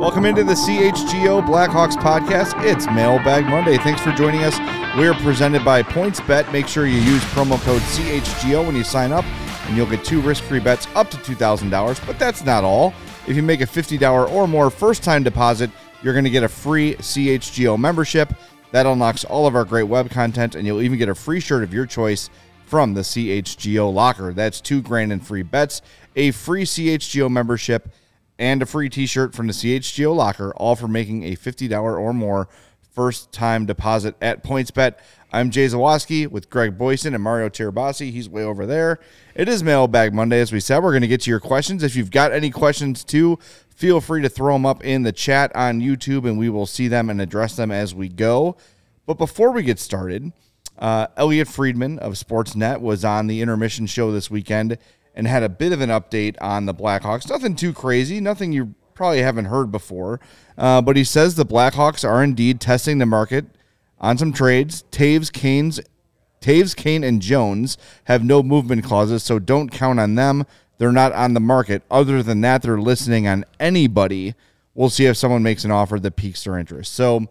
Welcome into the CHGO Blackhawks podcast. It's Mailbag Monday. Thanks for joining us. We're presented by PointsBet. Make sure you use promo code CHGO when you sign up, and you'll get two risk-free bets up to $2,000. But that's not all. If you make a $50 or more first-time deposit, you're going to get a free CHGO membership. That unlocks all of our great web content, and you'll even get a free shirt of your choice from the CHGO locker. That's $2,000 in free bets, a free CHGO membership, and a free t-shirt from the CHGO locker, all for making a $50 or more first-time deposit at PointsBet. I'm Jay Zawoski with Greg Boyson and Mario Tirabassi. He's way over there. It is Mailbag Monday. As we said, we're going to get to your questions. If you've got any questions, too, feel free to throw them up in the chat on YouTube, and we will see them and address them as we go. But before we get started, Elliot Friedman of Sportsnet was on the intermission show this weekend and had a bit of an update on the Blackhawks. Nothing too crazy, nothing you probably haven't heard before, but he says the Blackhawks are indeed testing the market on some trades. Toews, Kane, and Jones have no movement clauses, so don't count on them. They're not on the market. Other than that, they're listening on anybody. We'll see if someone makes an offer that piques their interest. So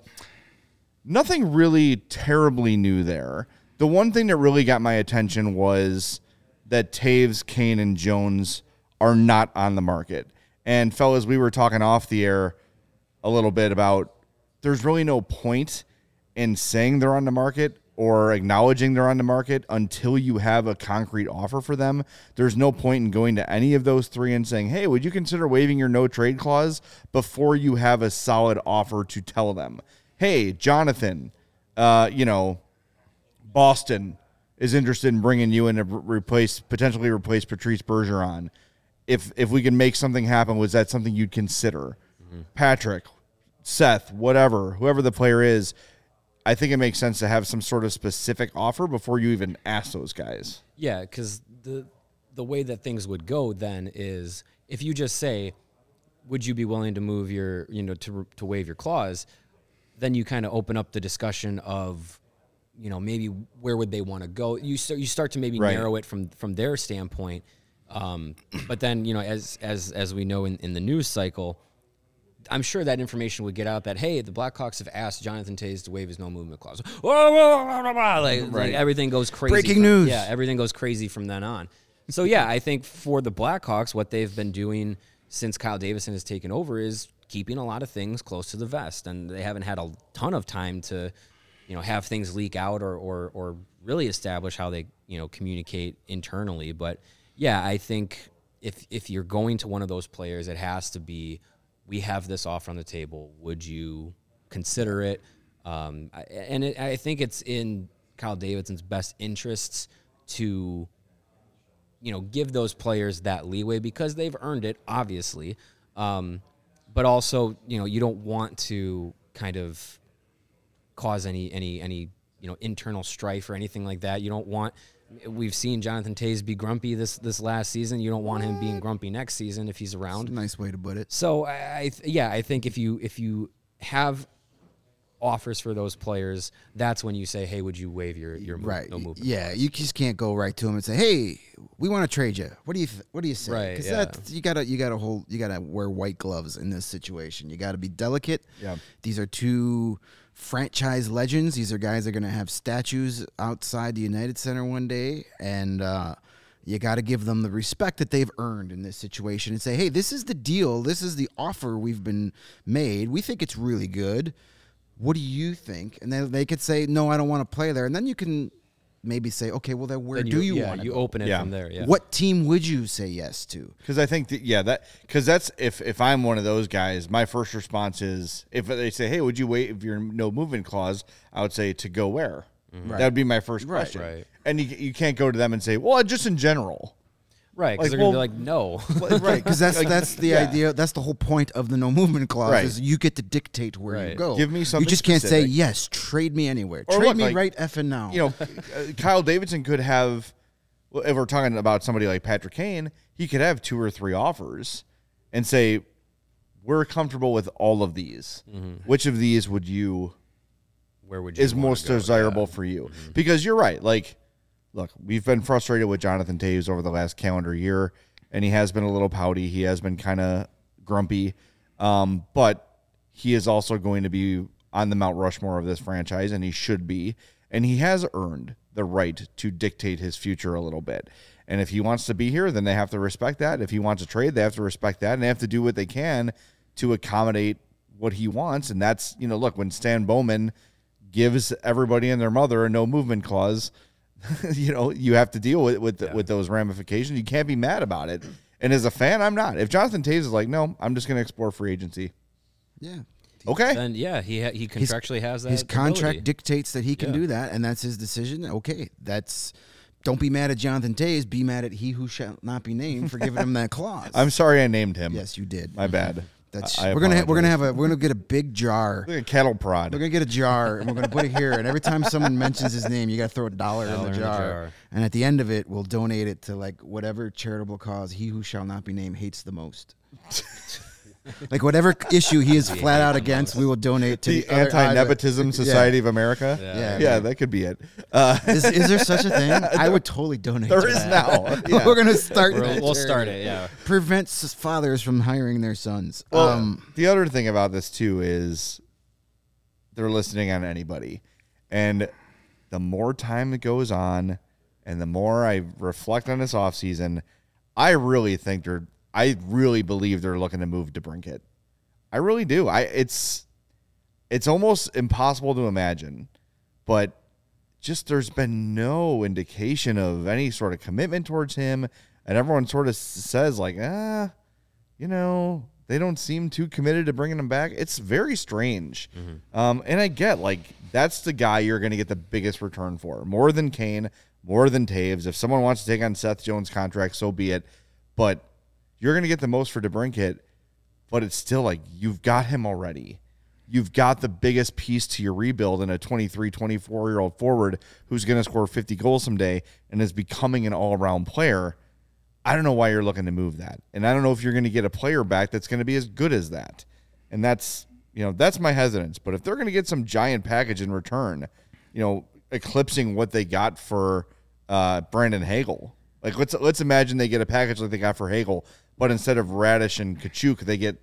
nothing really terribly new there. The one thing that really got my attention was that Toews, Kane, and Jones are not on the market. And, fellas, we were talking off the air a little bit about there's really no point in saying they're on the market or acknowledging they're on the market until you have a concrete offer for them. There's no point in going to any of those three and saying, hey, would you consider waiving your no trade clause before you have a solid offer to tell them? Hey, Jonathan, Boston is interested in bringing you in to potentially replace Patrice Bergeron. If we can make something happen, was that something you'd consider? Mm-hmm. Patrick, Seth, whatever, whoever the player is, I think it makes sense to have some sort of specific offer before you even ask those guys. Yeah, because the way that things would go then is if you just say, would you be willing to move your, to waive your clause, then you kind of open up the discussion of, maybe where would they want to go? You start to maybe narrow it from their standpoint. But then, as we know in the news cycle, I'm sure that information would get out that, hey, the Blackhawks have asked Jonathan Toews to waive his no movement clause. Like everything goes crazy. Breaking news. Yeah, everything goes crazy from then on. So, yeah, I think for the Blackhawks, what they've been doing since Kyle Davidson has taken over is keeping a lot of things close to the vest. And they haven't had a ton of time to have things leak out or really establish how they, communicate internally. But, yeah, I think if you're going to one of those players, it has to be, we have this offer on the table. Would you consider it? I think it's in Kyle Davidson's best interests to, give those players that leeway because they've earned it, obviously. But also, you don't want to kind of cause any internal strife or anything like that. You don't want, we've seen Jonathan Toews be grumpy this last season. You don't want him being grumpy next season if he's around. That's a nice way to put it. So I think if you have offers for those players, that's when you say, hey, would you waive your no movement? Yeah, you just can't go right to him and say, hey, we want to trade you. What do you say? Right, because you gotta wear white gloves in this situation. You gotta be delicate. Yeah, these are two franchise legends. These are guys that are going to have statues outside the United Center one day, and you got to give them the respect that they've earned in this situation and say, hey, this is the deal. This is the offer we've been made. We think it's really good. What do you think? And then they could say, no, I don't want to play there. And then you can maybe say, okay, well, then where do you want to you go? Open it from there, yeah. What team would you say yes to? Because I think that's if I'm one of those guys, my first response is, if they say, hey, would you waive your no movement clause, I would say, to go where? Mm-hmm. Right. That would be my first question. Right. And you can't go to them and say, well, just in general. Right, because they're going to be like, no. Right, because that's the idea. That's the whole point of the no movement clause is you get to dictate where you go. Give me something. You just can't say, yes, trade me anywhere. Or trade me right effing now. Kyle Davidson could have, if we're talking about somebody like Patrick Kane, he could have two or three offers and say, we're comfortable with all of these. Mm-hmm. Which of these would you, where would you is most desirable for you? Mm-hmm. Because you're right, look, we've been frustrated with Jonathan Toews over the last calendar year, and he has been a little pouty. He has been kind of grumpy. But he is also going to be on the Mount Rushmore of this franchise, and he should be. And he has earned the right to dictate his future a little bit. And if he wants to be here, then they have to respect that. If he wants to trade, they have to respect that. And they have to do what they can to accommodate what he wants. And that's, you know, look, when Stan Bowman gives everybody and their mother a no movement clause, you know, you have to deal with those ramifications. You can't be mad about it. And as a fan, I'm not. If Jonathan Toews is like, no, I'm just going to explore free agency. Yeah. Okay. Then, yeah, he contractually has that. His contract ability dictates that he can do that, and that's his decision. Okay. That's... Don't be mad at Jonathan Toews. Be mad at he who shall not be named for giving him that clause. I'm sorry I named him. Yes, you did. My bad. That's we're gonna get a big jar. Like a kettle prod. We're gonna get a jar and we're gonna put it here. And every time someone mentions his name, you gotta throw a dollar in the jar. And at the end of it, we'll donate it to like whatever charitable cause he who shall not be named hates the most. Like whatever issue he is flat out against, we will donate to the Anti-Nepotism Society of America. Yeah, that could be it. Is there such a thing? I would totally donate. There is now. Yeah. We're gonna start. We'll start it. Yeah. Prevents fathers from hiring their sons. Well, the other thing about this too is they're listening on anybody, and the more time that goes on, and the more I reflect on this offseason, I really think I really believe they're looking to move DeBrincat. I really do. It's almost impossible to imagine, but just there's been no indication of any sort of commitment towards him, and everyone sort of says like, you know, they don't seem too committed to bringing him back. It's very strange. Mm-hmm. And I get like that's the guy you're going to get the biggest return for, more than Kane, more than Toews. If someone wants to take on Seth Jones' contract, so be it. But you're going to get the most for DeBrincat, but it's still like you've got him already. You've got the biggest piece to your rebuild in a 23, 24-year-old forward who's going to score 50 goals someday and is becoming an all-around player. I don't know why you're looking to move that. And I don't know if you're going to get a player back that's going to be as good as that. And that's, you know, that's my hesitance. But if they're going to get some giant package in return, you know, eclipsing what they got for Brandon Hagel. Like, let's imagine they get a package like they got for Hagel, but instead of Raddysh and Katchouk, they get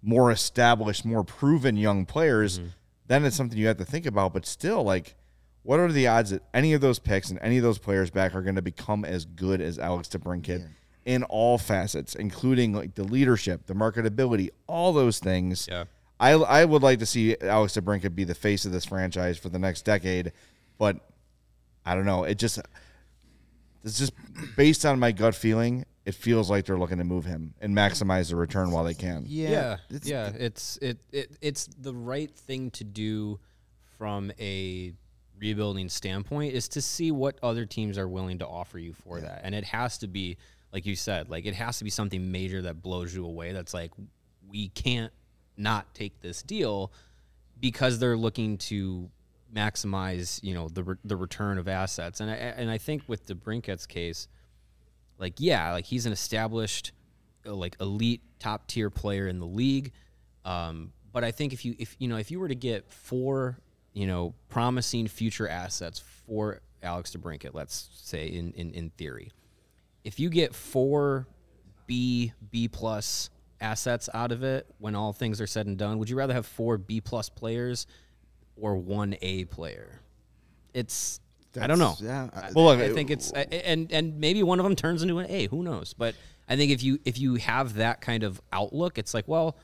more established, more proven young players. Mm-hmm. Then it's something you have to think about. But still, like, what are the odds that any of those picks and any of those players back are going to become as good as Alex DeBrincat in all facets, including, like, the leadership, the marketability, all those things? Yeah. I would like to see Alex DeBrincat be the face of this franchise for the next decade. But I don't know. It's just based on my gut feeling. It feels like they're looking to move him and maximize the return while they can. It's the right thing to do from a rebuilding standpoint is to see what other teams are willing to offer you for that. And it has to be, like you said, like it has to be something major that blows you away. That's like, we can't not take this deal because they're looking to maximize, you know, the return of assets. And I think with DeBrincat's case, like, yeah, like he's an established, like elite top tier player in the league. But I think if you were to get four, you know, promising future assets for Alex DeBrincat, let's say in theory, if you get four B plus assets out of it, when all things are said and done, would you rather have four B plus players or one A player? I don't know. Yeah. Well, look, I think it's and maybe one of them turns into an A. Who knows? But I think if you have that kind of outlook, it's like, well,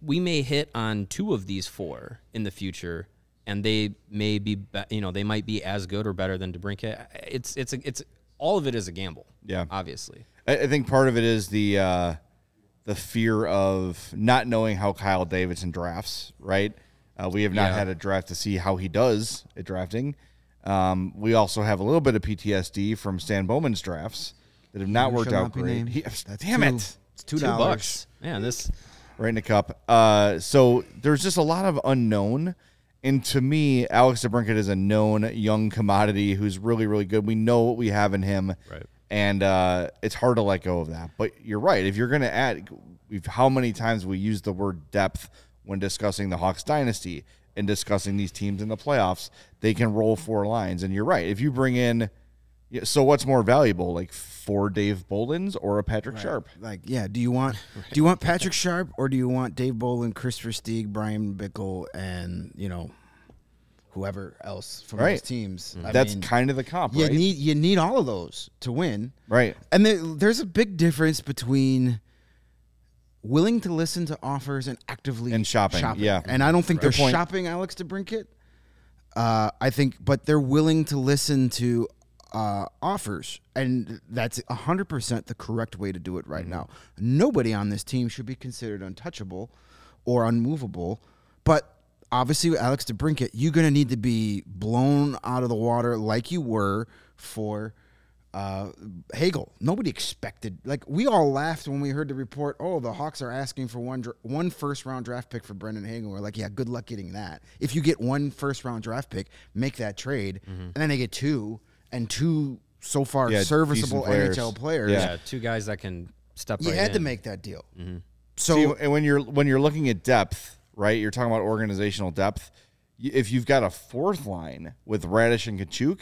we may hit on two of these four in the future, and they may be, you know, they might be as good or better than DeBrincat. It's all of it is a gamble. Yeah, obviously. I think part of it is the fear of not knowing how Kyle Davidson drafts. Right? We have not had a draft to see how he does at drafting. We also have a little bit of PTSD from Stan Bowman's drafts that have not worked out great. It's $2. Man, this right in the cup. So there's just a lot of unknown. And to me, Alex DeBrincat is a known young commodity who's really, really good. We know what we have in him. Right. And it's hard to let go of that. But you're right. If you're going to add, how many times we use the word depth when discussing the Hawks dynasty and discussing these teams in the playoffs, they can roll four lines. And you're right. If you bring in, Yeah, so what's more valuable, like for Dave Bolins or a Patrick Sharp? Like, yeah, do you want Patrick Sharp or do you want Dave Bolin, Christopher Steeg, Brian Bickle, and whoever else from those teams? Mm-hmm. That's kind of the comp. You need all of those to win, right? And there's a big difference between willing to listen to offers and actively shopping. Yeah, and I don't think they're shopping Alex DeBrincat. But they're willing to listen to offers, and that's 100% the correct way to do it right now. Nobody on this team should be considered untouchable or unmovable, but obviously with Alex DeBrincat, you're going to need to be blown out of the water like you were for Hagel. Nobody expected, we all laughed when we heard the report, the Hawks are asking for one first-round draft pick for Brandon Hagel. We're like, yeah, good luck getting that. If you get one first-round draft pick, make that trade, and then they get two. And two so far serviceable NHL players. Yeah, two guys that can step right in. You had to make that deal. Mm-hmm. So and when you're looking at depth, right? You're talking about organizational depth. If you've got a fourth line with Raddysh and Katchouk,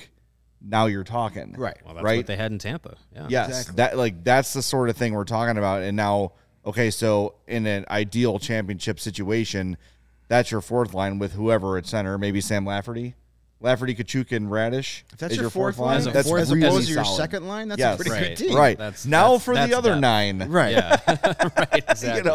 now you're talking. Right. Well, that's what they had in Tampa. Yeah. Yes. Exactly. That's the sort of thing we're talking about. And now, okay, so in an ideal championship situation, that's your fourth line with whoever at center, maybe Sam Lafferty. Lafferty, Katchouk, and Raddysh. If that's your fourth line, that's really solid. As opposed to your second line, that's a pretty good team. Right. That's the other nine. Right. Yeah. Right, exactly.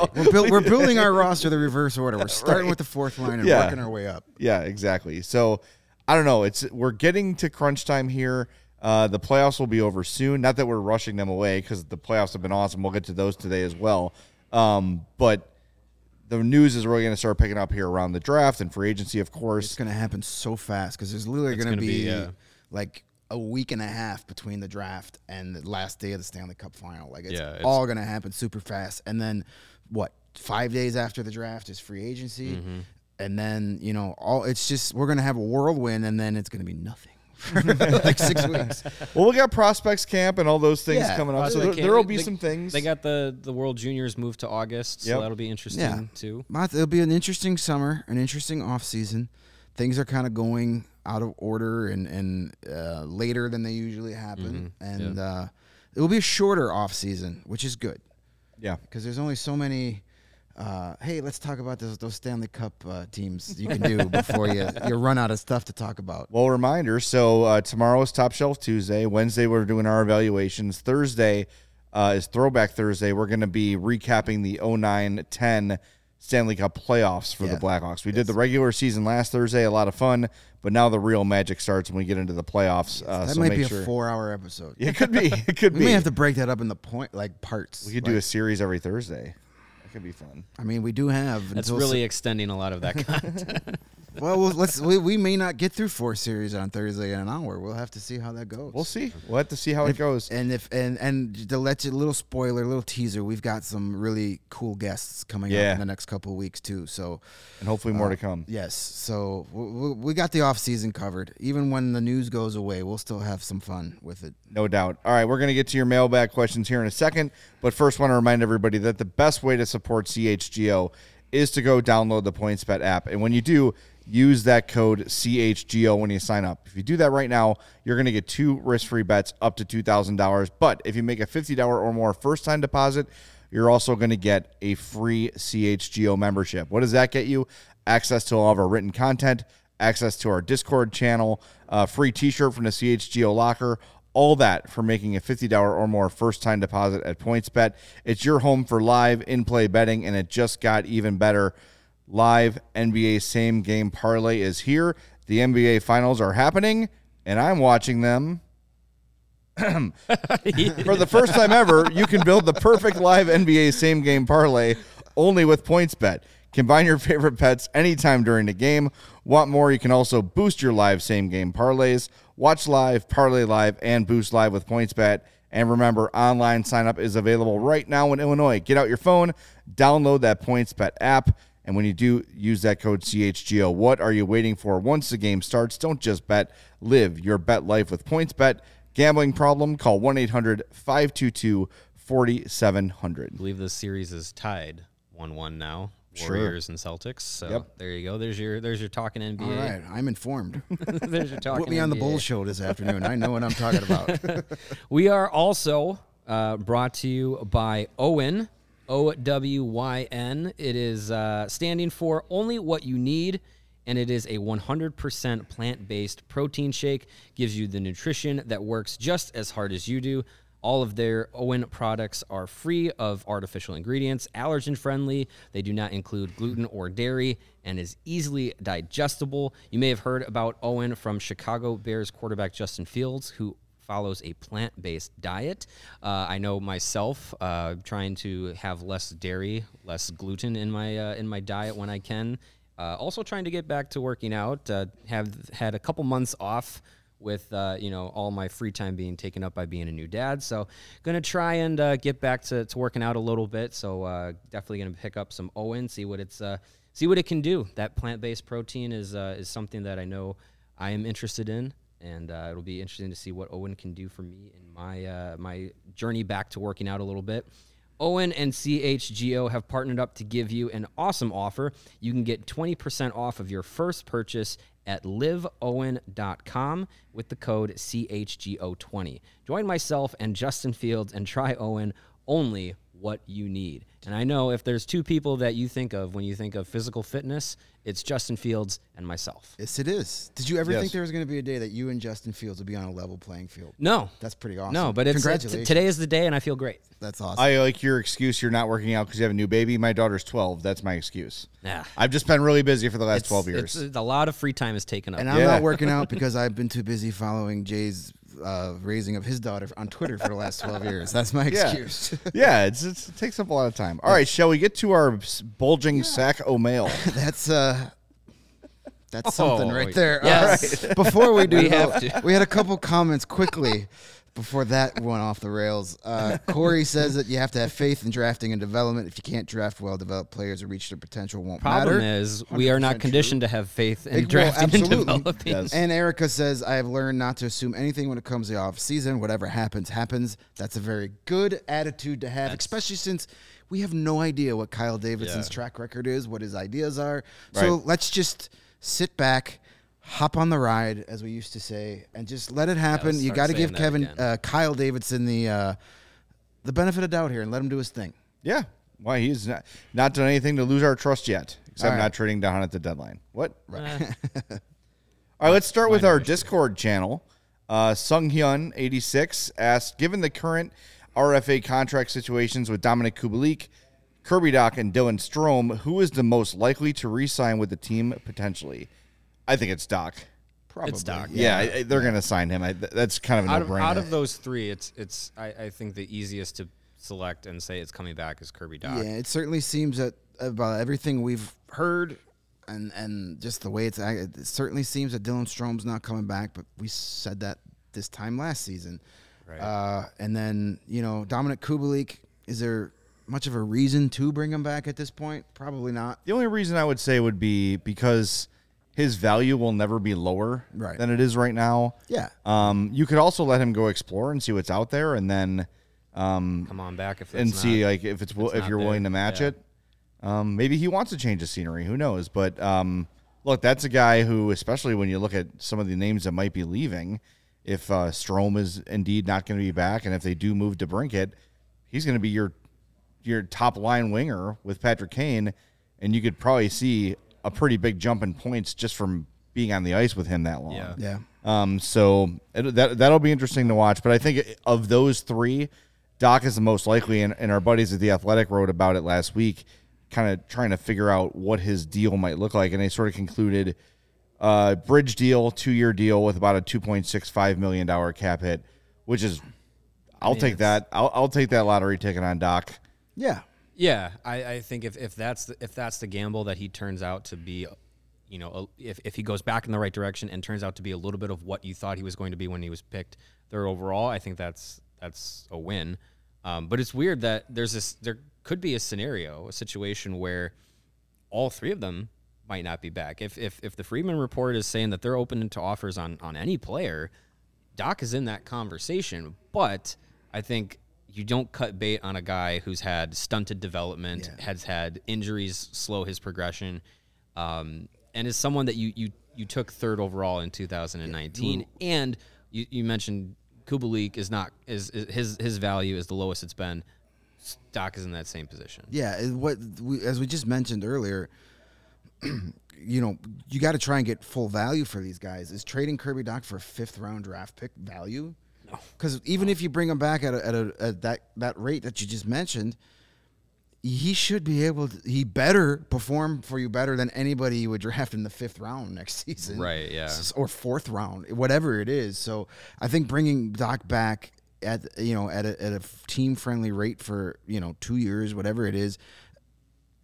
We're building our roster the reverse order. We're starting with the fourth line and working our way up. Yeah, exactly. So, I don't know. We're getting to crunch time here. The playoffs will be over soon. Not that we're rushing them away because the playoffs have been awesome. We'll get to those today as well. But the news is really going to start picking up here around the draft and free agency, of course. It's going to happen so fast because there's literally going to be like a week and a half between the draft and the last day of the Stanley Cup final. Like it's all going to happen super fast. And then 5 days after the draft is free agency. Mm-hmm. And then, it's just we're going to have a whirlwind and then it's going to be nothing. For like 6 weeks. Well, we got prospects camp and all those things coming up, so there will be some things. They got the World Juniors moved to August, so that'll be interesting too. It'll be an interesting summer, an interesting off season. Things are kind of going out of order and later than they usually happen, and it will be a shorter off season, which is good. Yeah, because there's only so many. Hey, let's talk about those Stanley Cup teams you can do before you run out of stuff to talk about. Well, reminder, so tomorrow is Top Shelf Tuesday. Wednesday, we're doing our evaluations. Thursday is Throwback Thursday. We're going to be recapping the 09-10 Stanley Cup playoffs for the Blackhawks. We did the regular season last Thursday, a lot of fun, but now the real magic starts when we get into the playoffs. That might be a 4-hour episode. It could be. We may have to break that up into parts. We could do a series every Thursday. Could be fun. I mean, we do have. That's really extending a lot of that content. Well, we may not get through 4 series on Thursday in an hour. We'll have to see how that goes. We'll see. We'll have to see how it goes. And to let you a little spoiler, little teaser, we've got some really cool guests coming up in the next couple of weeks too. So and hopefully more to come. Yes. So we got the off season covered. Even when the news goes away, we'll still have some fun with it. No doubt. All right, we're going to get to your mailbag questions here in a second, but first, want to remind everybody that the best way to support CHGO is to go download the PointsBet app, and when you do, use that code CHGO when you sign up. If you do that right now, you're going to get 2 risk-free bets up to $2,000. But if you make a $50 or more first-time deposit, you're also going to get a free CHGO membership. What does that get you? Access to all of our written content, access to our Discord channel, a free T-shirt from the CHGO locker, all that for making a $50 or more first-time deposit at PointsBet. It's your home for live in-play betting, and it just got even better. Live NBA same game parlay is here. The NBA finals are happening, and I'm watching them. For the first time ever, you can build the perfect live NBA same game parlay only with PointsBet. Combine your favorite bets anytime during the game. Want more? You can also boost your live same game parlays. Watch live, parlay live, and boost live with PointsBet. And remember, online sign up is available right now in Illinois. Get out your phone, download that PointsBet app. And when you do, use that code CHGO. What are you waiting for? Once the game starts, don't just bet. Live your bet life with PointsBet. Gambling problem? Call 1-800-522-4700. I believe this series is tied 1-1 now. Warriors and Celtics. So there you go. There's your talking NBA. All right, I'm informed. There's your talking. Put me on the Bulls show this afternoon. I know what I'm talking about. We are also brought to you by OWYN, O-W-Y-N. It is standing for Only What You Need, and it is a 100% plant-based protein shake. Gives you the nutrition that works just as hard as you do. All of their OWYN products are free of artificial ingredients, allergen-friendly. They do not include gluten or dairy and is easily digestible. You may have heard about OWYN from Chicago Bears quarterback Justin Fields, who follows a plant-based diet. I know myself, trying to have less dairy, less gluten in my diet when I can. Also trying to get back to working out. Have had a couple months off with all my free time being taken up by being a new dad. So gonna try and get back to working out a little bit. So definitely gonna pick up some OWYN, see what it can do. That plant-based protein is something that I know I am interested in. And it'll be interesting to see what OWYN can do for me in my my journey back to working out a little bit. OWYN and CHGO have partnered up to give you an awesome offer. You can get 20% off of your first purchase at liveowen.com with the code CHGO20. Join myself and Justin Fields and try OWYN, only what you need. And I know if there's two people that you think of when you think of physical fitness, it's Justin Fields and myself. Yes, it is. Did you ever think there was going to be a day that you and Justin Fields would be on a level playing field? No. That's pretty awesome. No, but it's today is the day, and I feel great. That's awesome. I like your excuse you're not working out because you have a new baby. My daughter's 12. That's my excuse. Yeah. I've just been really busy for the last 12 years. It's a lot of free time is taken up. And I'm not working out because I've been too busy following Jay's raising of his daughter on Twitter for the last 12 years. That's my excuse. Yeah, it takes up a lot of time. All right, shall we get to our bulging sack o' mail? That's something right there. Yes. All right. Before we do, we had a couple comments quickly before that went off the rails. Corey says that you have to have faith in drafting and development. If you can't draft well-developed players or reach their potential, won't matter. Problem is we are not conditioned to have faith in drafting and developing. Yes. And Erica says, I have learned not to assume anything when it comes to the offseason. Whatever happens, happens. That's a very good attitude to have, especially since we have no idea what Kyle Davidson's track record is, what his ideas are. Right. So let's just sit back, hop on the ride, as we used to say, and just let it happen. You got to give Kyle Davidson the benefit of doubt here and let him do his thing. Yeah. Why he's not done anything to lose our trust yet, except not trading down at the deadline. What? Right. All right, let's start with our Discord channel. Sunghyun86 asked, given the current RFA contract situations with Dominic Kubalik, Kirby Dach, and Dylan Strome, who is the most likely to re-sign with the team potentially? I think it's Dach. Probably. It's Dach. Yeah, yeah. They're going to sign him. That's kind of a no-brainer. Out of those three, it's. I think the easiest to select and say it's coming back is Kirby Dach. Yeah, it certainly seems that about everything we've heard and just the way it's acted, it certainly seems that Dylan Strome's not coming back, but we said that this time last season. Right. And then, Dominic Kubalik, is there much of a reason to bring him back at this point? Probably not. The only reason I would say would be because his value will never be lower than it is right now. Yeah. You could also let him go explore and see what's out there, and then come on back if you're willing to match it. Maybe he wants to change the scenery. Who knows? But look, that's a guy who, especially when you look at some of the names that might be leaving, if Strome is indeed not going to be back, and if they do move DeBrincat, he's going to be your top line winger with Patrick Kane, and you could probably see a pretty big jump in points just from being on the ice with him that long. Yeah. Yeah. So that'll be interesting to watch. But I think of those three, Dach is the most likely. And our buddies at The Athletic wrote about it last week, kind of trying to figure out what his deal might look like. And they sort of concluded bridge deal, 2-year deal with about a $2.65 million cap hit, which is, take that. I'll take that lottery ticket on Dach. Yeah. Yeah, I think if that's the gamble that he turns out to be, if he goes back in the right direction and turns out to be a little bit of what you thought he was going to be when he was picked third overall, I think that's a win. But it's weird that there could be a situation where all three of them might not be back. If the Friedman report is saying that they're open to offers on any player, Dach is in that conversation. But I think you don't cut bait on a guy who's had stunted development, has had injuries slow his progression, and is someone that you took third overall in 2019. And you mentioned Kubalik is not is his value is the lowest it's been. Dach is in that same position. Yeah, as we just mentioned earlier, you know, you got to try and get full value for these guys. Is trading Kirby Dach for a fifth-round draft pick value? No. Because even if you bring him back at that rate that you just mentioned, he should be able to – he better perform for you better than anybody you would draft in the fifth round next season. Right, yeah. Or fourth round, whatever it is. So I think bringing Dach back at a team-friendly rate for, 2 years, whatever it is,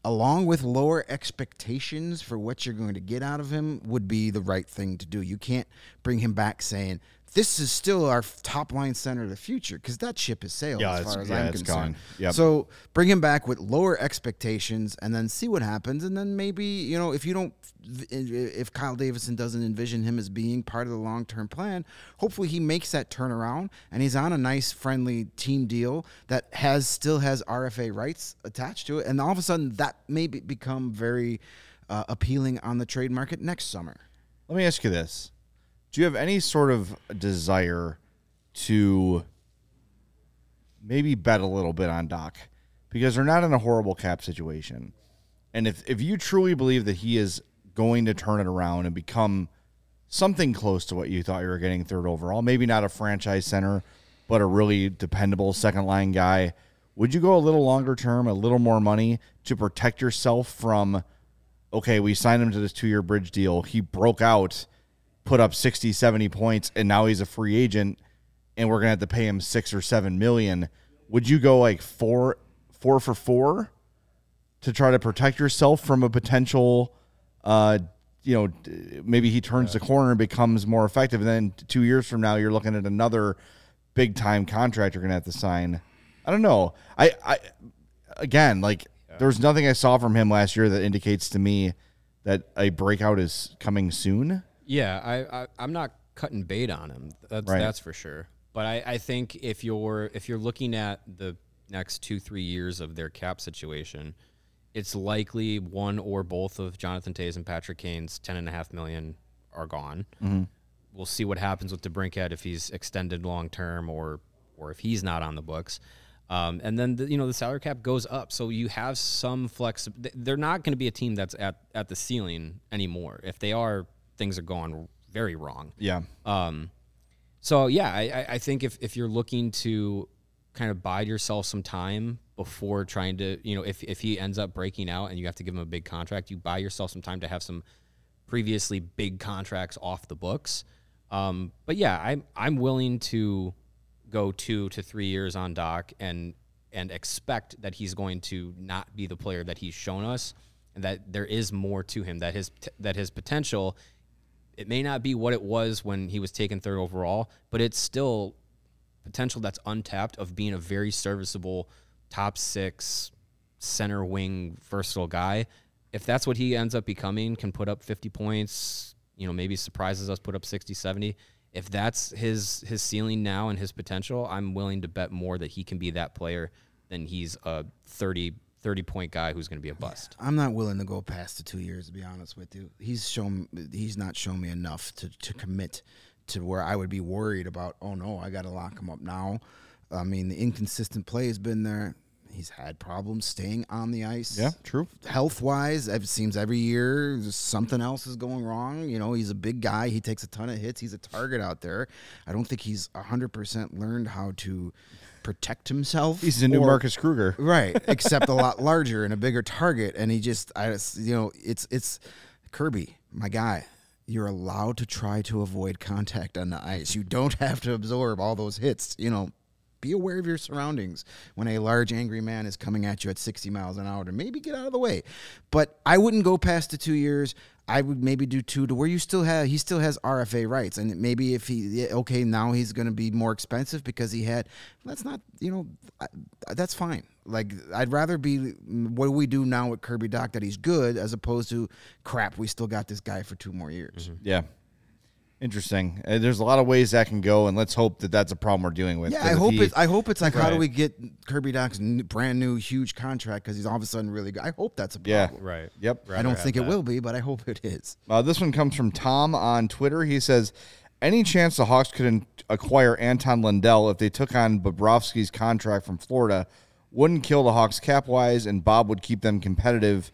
along with lower expectations for what you're going to get out of him would be the right thing to do. You can't bring him back saying, this is still our top-line center of the future, because that ship has sailed as far as I'm concerned. Gone. Yep. So bring him back with lower expectations and then see what happens. And then maybe, if Kyle Davidson doesn't envision him as being part of the long-term plan, hopefully he makes that turnaround and he's on a nice, friendly team deal that still has RFA rights attached to it. And all of a sudden, that may become very appealing on the trade market next summer. Let me ask you this. Do you have any sort of desire to maybe bet a little bit on Dach? Because they're not in a horrible cap situation. And if you truly believe that he is going to turn it around and become something close to what you thought you were getting third overall, maybe not a franchise center, but a really dependable second-line guy, would you go a little longer term, a little more money to protect yourself from, okay, we signed him to this 2-year bridge deal, he broke out, put up 60, 70 points, and now he's a free agent, and we're going to have to pay him $6 or $7 million. Would you go like four for four to try to protect yourself from a potential, maybe he turns the corner and becomes more effective, and then 2 years from now you're looking at another big-time contract you're going to have to sign? I don't know. There's nothing I saw from him last year that indicates to me that a breakout is coming soon. Yeah, I'm not cutting bait on him. That's for sure. But I think if you're looking at the next 2-3 years of their cap situation, it's likely one or both of Jonathan Toews and Patrick Kane's $10.5 million are gone. Mm-hmm. We'll see what happens with DeBrincat if he's extended long term or if he's not on the books. And then the salary cap goes up, so you have some flex. They're not going to be a team that's at the ceiling anymore. If they are, things are going very wrong. Yeah. I think if you're looking to kind of bide yourself some time before trying to, if he ends up breaking out and you have to give him a big contract, you buy yourself some time to have some previously big contracts off the books. I'm willing to go 2 to 3 years on Dach and expect that he's going to not be the player that he's shown us, and that there is more to him, that his potential, it may not be what it was when he was taken third overall, but it's still potential that's untapped of being a very serviceable top six, center wing, versatile guy. If that's what he ends up becoming, can put up 50 points, maybe surprises us, put up 60, 70. If that's his ceiling now and his potential, I'm willing to bet more that he can be that player than he's a 30-point guy who's going to be a bust. I'm not willing to go past the 2 years, to be honest with you. He's not shown me enough to commit to where I would be worried about, oh, no, I got to lock him up now. I mean, the inconsistent play has been there. He's had problems staying on the ice. Yeah, true. Health-wise, it seems every year something else is going wrong. He's a big guy. He takes a ton of hits. He's a target out there. I don't think he's 100% learned how to protect himself. He's a new Marcus Kruger. Right, except a lot larger and a bigger target. And he just, it's Kirby, my guy. You're allowed to try to avoid contact on the ice. You don't have to absorb all those hits, Be aware of your surroundings when a large, angry man is coming at you at 60 miles an hour to maybe get out of the way. But I wouldn't go past the 2 years. I would maybe do 2 to where he still has RFA rights. And maybe now he's going to be more expensive because he had, that's fine. Like, I'd rather be what we do now with Kirby Dach, that he's good, as opposed to, crap, we still got this guy for 2 more years. Mm-hmm. Yeah. Interesting. There's a lot of ways that can go, and let's hope that that's a problem we're dealing with. Yeah, I hope it's like, right. How do we get Kirby Dach's brand new huge contract, because he's all of a sudden really good. I hope that's a problem. Yeah, right. Yep. I don't think it will be, but I hope it is. This one comes from Tom on Twitter. He says, any chance the Hawks could acquire Anton Lundell if they took on Bobrovsky's contract from Florida? Wouldn't kill the Hawks cap-wise, and Bob would keep them competitive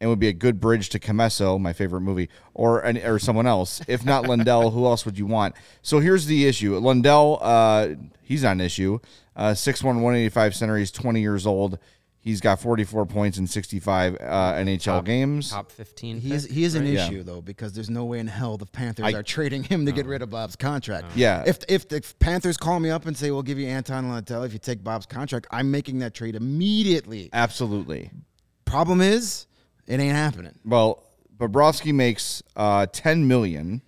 and would be a good bridge to Comesso, my favorite movie, or someone else. If not Lundell, who else would you want? So here's the issue. Lundell, he's not an issue. 6'1", 185 center, he's 20 years old. He's got 44 points in 65 NHL games. Top 15. He is an issue, though, because there's no way in hell the Panthers are trading him to get rid of Bob's contract. Yeah. If the Panthers call me up and say, we'll give you Anton Lundell if you take Bob's contract, I'm making that trade immediately. Absolutely. Problem is, it ain't happening. Well, Bobrovsky makes $10 million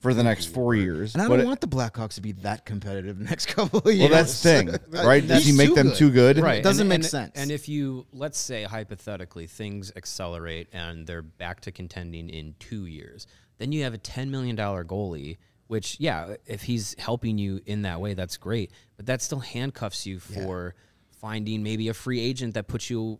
for the next 4 years. And I don't want the Blackhawks to be that competitive the next couple of years. Well, that's the thing, right? Does he make them too good? Right. It doesn't make sense. And if you, let's say, hypothetically, things accelerate and they're back to contending in 2 years, then you have a $10 million goalie, which, yeah, if he's helping you in that way, that's great. But that still handcuffs you for finding maybe a free agent that puts you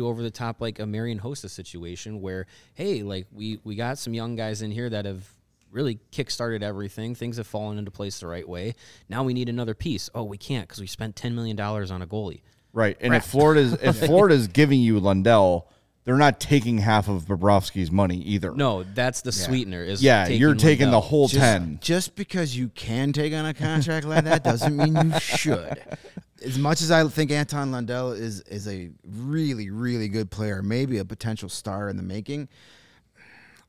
over the top, like a Marian Hossa situation where, hey, like we got some young guys in here that have really kickstarted everything. Things have fallen into place the right way. Now we need another piece. Oh, we can't because we spent $10 million on a goalie. Right, and if Florida's giving you Lundell, they're not taking half of Bobrovsky's money either. No, that's the sweetener. You're taking Lundell. The whole 10. Just because you can take on a contract like that doesn't mean you should. As much as I think Anton Lundell is a really, really good player, maybe a potential star in the making,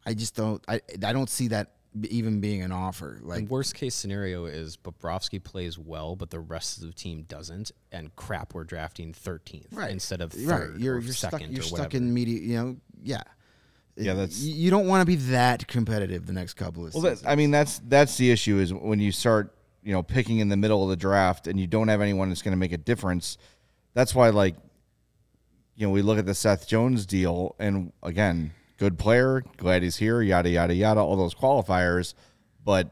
I just don't. I don't see that even being an offer. Like, the worst case scenario is Bobrovsky plays well, but the rest of the team doesn't, and crap, we're drafting 13th instead of 3rd or 2nd or whatever. You're stuck in media, you know, you don't want to be that competitive the next couple of seasons. Well, that's the issue, is when you start, you know, picking in the middle of the draft and you don't have anyone that's going to make a difference. That's why, like, you know, we look at the Seth Jones deal, and again, good player, glad he's here, yada, yada, yada, all those qualifiers. But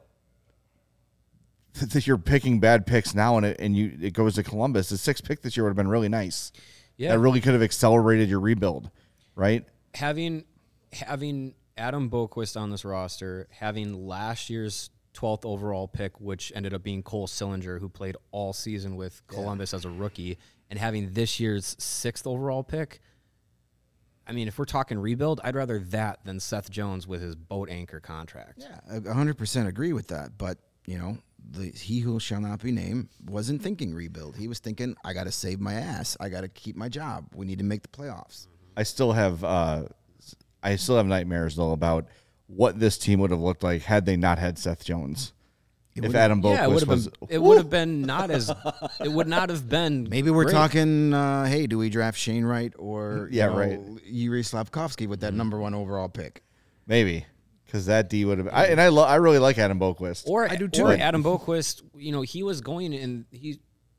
you're picking bad picks now, and it goes to Columbus. The 6th pick this year would have been really nice. Yeah. That really could have accelerated your rebuild, right? Having Adam Boqvist on this roster, having last year's 12th overall pick, which ended up being Cole Sillinger, who played all season with Columbus as a rookie, and having this year's 6th overall pick, I mean, if we're talking rebuild, I'd rather that than Seth Jones with his boat anchor contract. Yeah, I 100% agree with that. But, you know, he who shall not be named wasn't thinking rebuild. He was thinking, I got to save my ass. I got to keep my job. We need to make the playoffs. I still have nightmares, though, about what this team would have looked like had they not had Seth Jones. If Adam Boqvist was... It would have been not as... It would not have been... Maybe we're talking, hey, do we draft Shane Wright or Yuri Slafkovsky with that number 1 overall pick? Maybe, because that D would have... I really like Adam Boqvist. Or I do too. Or Adam Boqvist, you know, he was going in...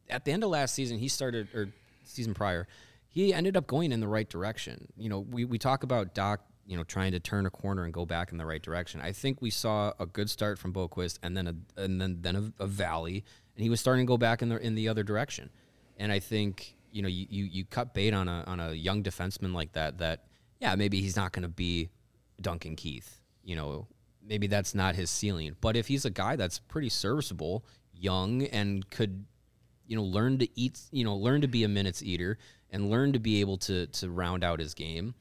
At the end of last season, he started... Or season prior, he ended up going in the right direction. You know, we talk about Doc, you know, trying to turn a corner and go back in the right direction. I think we saw a good start from Boqvist and then a valley, and he was starting to go back in the other direction. And I think, you know, you cut bait on a young defenseman like that, yeah, maybe he's not going to be Duncan Keith. You know, maybe that's not his ceiling. But if he's a guy that's pretty serviceable, young, and could, you know, learn to be a minutes eater and learn to be able to round out his game,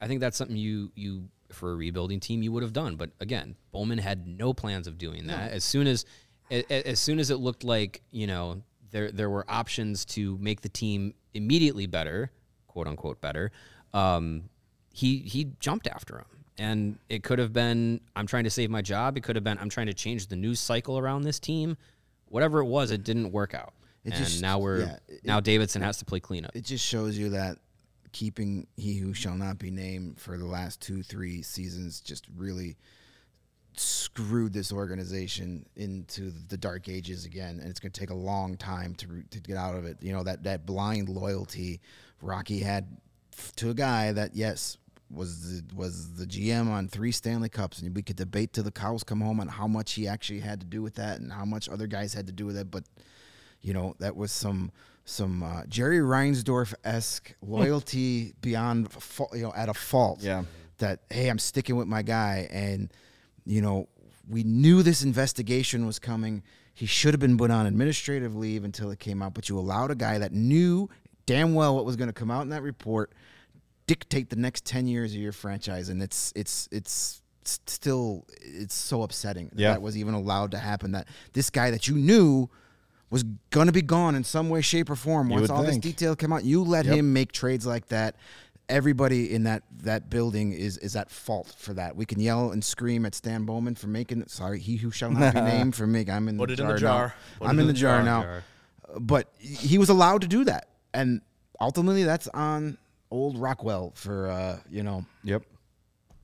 I think that's something you for a rebuilding team you would have done, but again, Bowman had no plans of doing that. As soon as it looked like, you know, there were options to make the team immediately better, quote unquote better, he jumped after him, and it could have been, I'm trying to save my job. It could have been, I'm trying to change the news cycle around this team. Whatever it was, it didn't work out, and now Davidson has to play cleanup. It just shows you that keeping he who shall not be named for the last 2-3 seasons just really screwed this organization into the dark ages again, and it's going to take a long time to get out of it. You know, that blind loyalty Rocky had to a guy that, yes, was the GM on 3 Stanley Cups, and we could debate till the cows come home on how much he actually had to do with that and how much other guys had to do with it. But, you know, that was some Jerry Reinsdorf-esque loyalty beyond, you know, at a fault. Yeah. That, hey, I'm sticking with my guy. And, you know, we knew this investigation was coming. He should have been put on administrative leave until it came out. But you allowed a guy that knew damn well what was going to come out in that report dictate the next 10 years of your franchise. And it's so upsetting that, that was even allowed to happen, that this guy that you knew was going to be gone in some way, shape, or form. Once all this detail came out, you let him make trades like that. Everybody in that building is at fault for that. We can yell and scream at Stan Bowman for making it. Sorry, he who shall not be named for making. I'm in the jar now. I'm in the jar now. But he was allowed to do that. And ultimately, that's on old Rockwell for,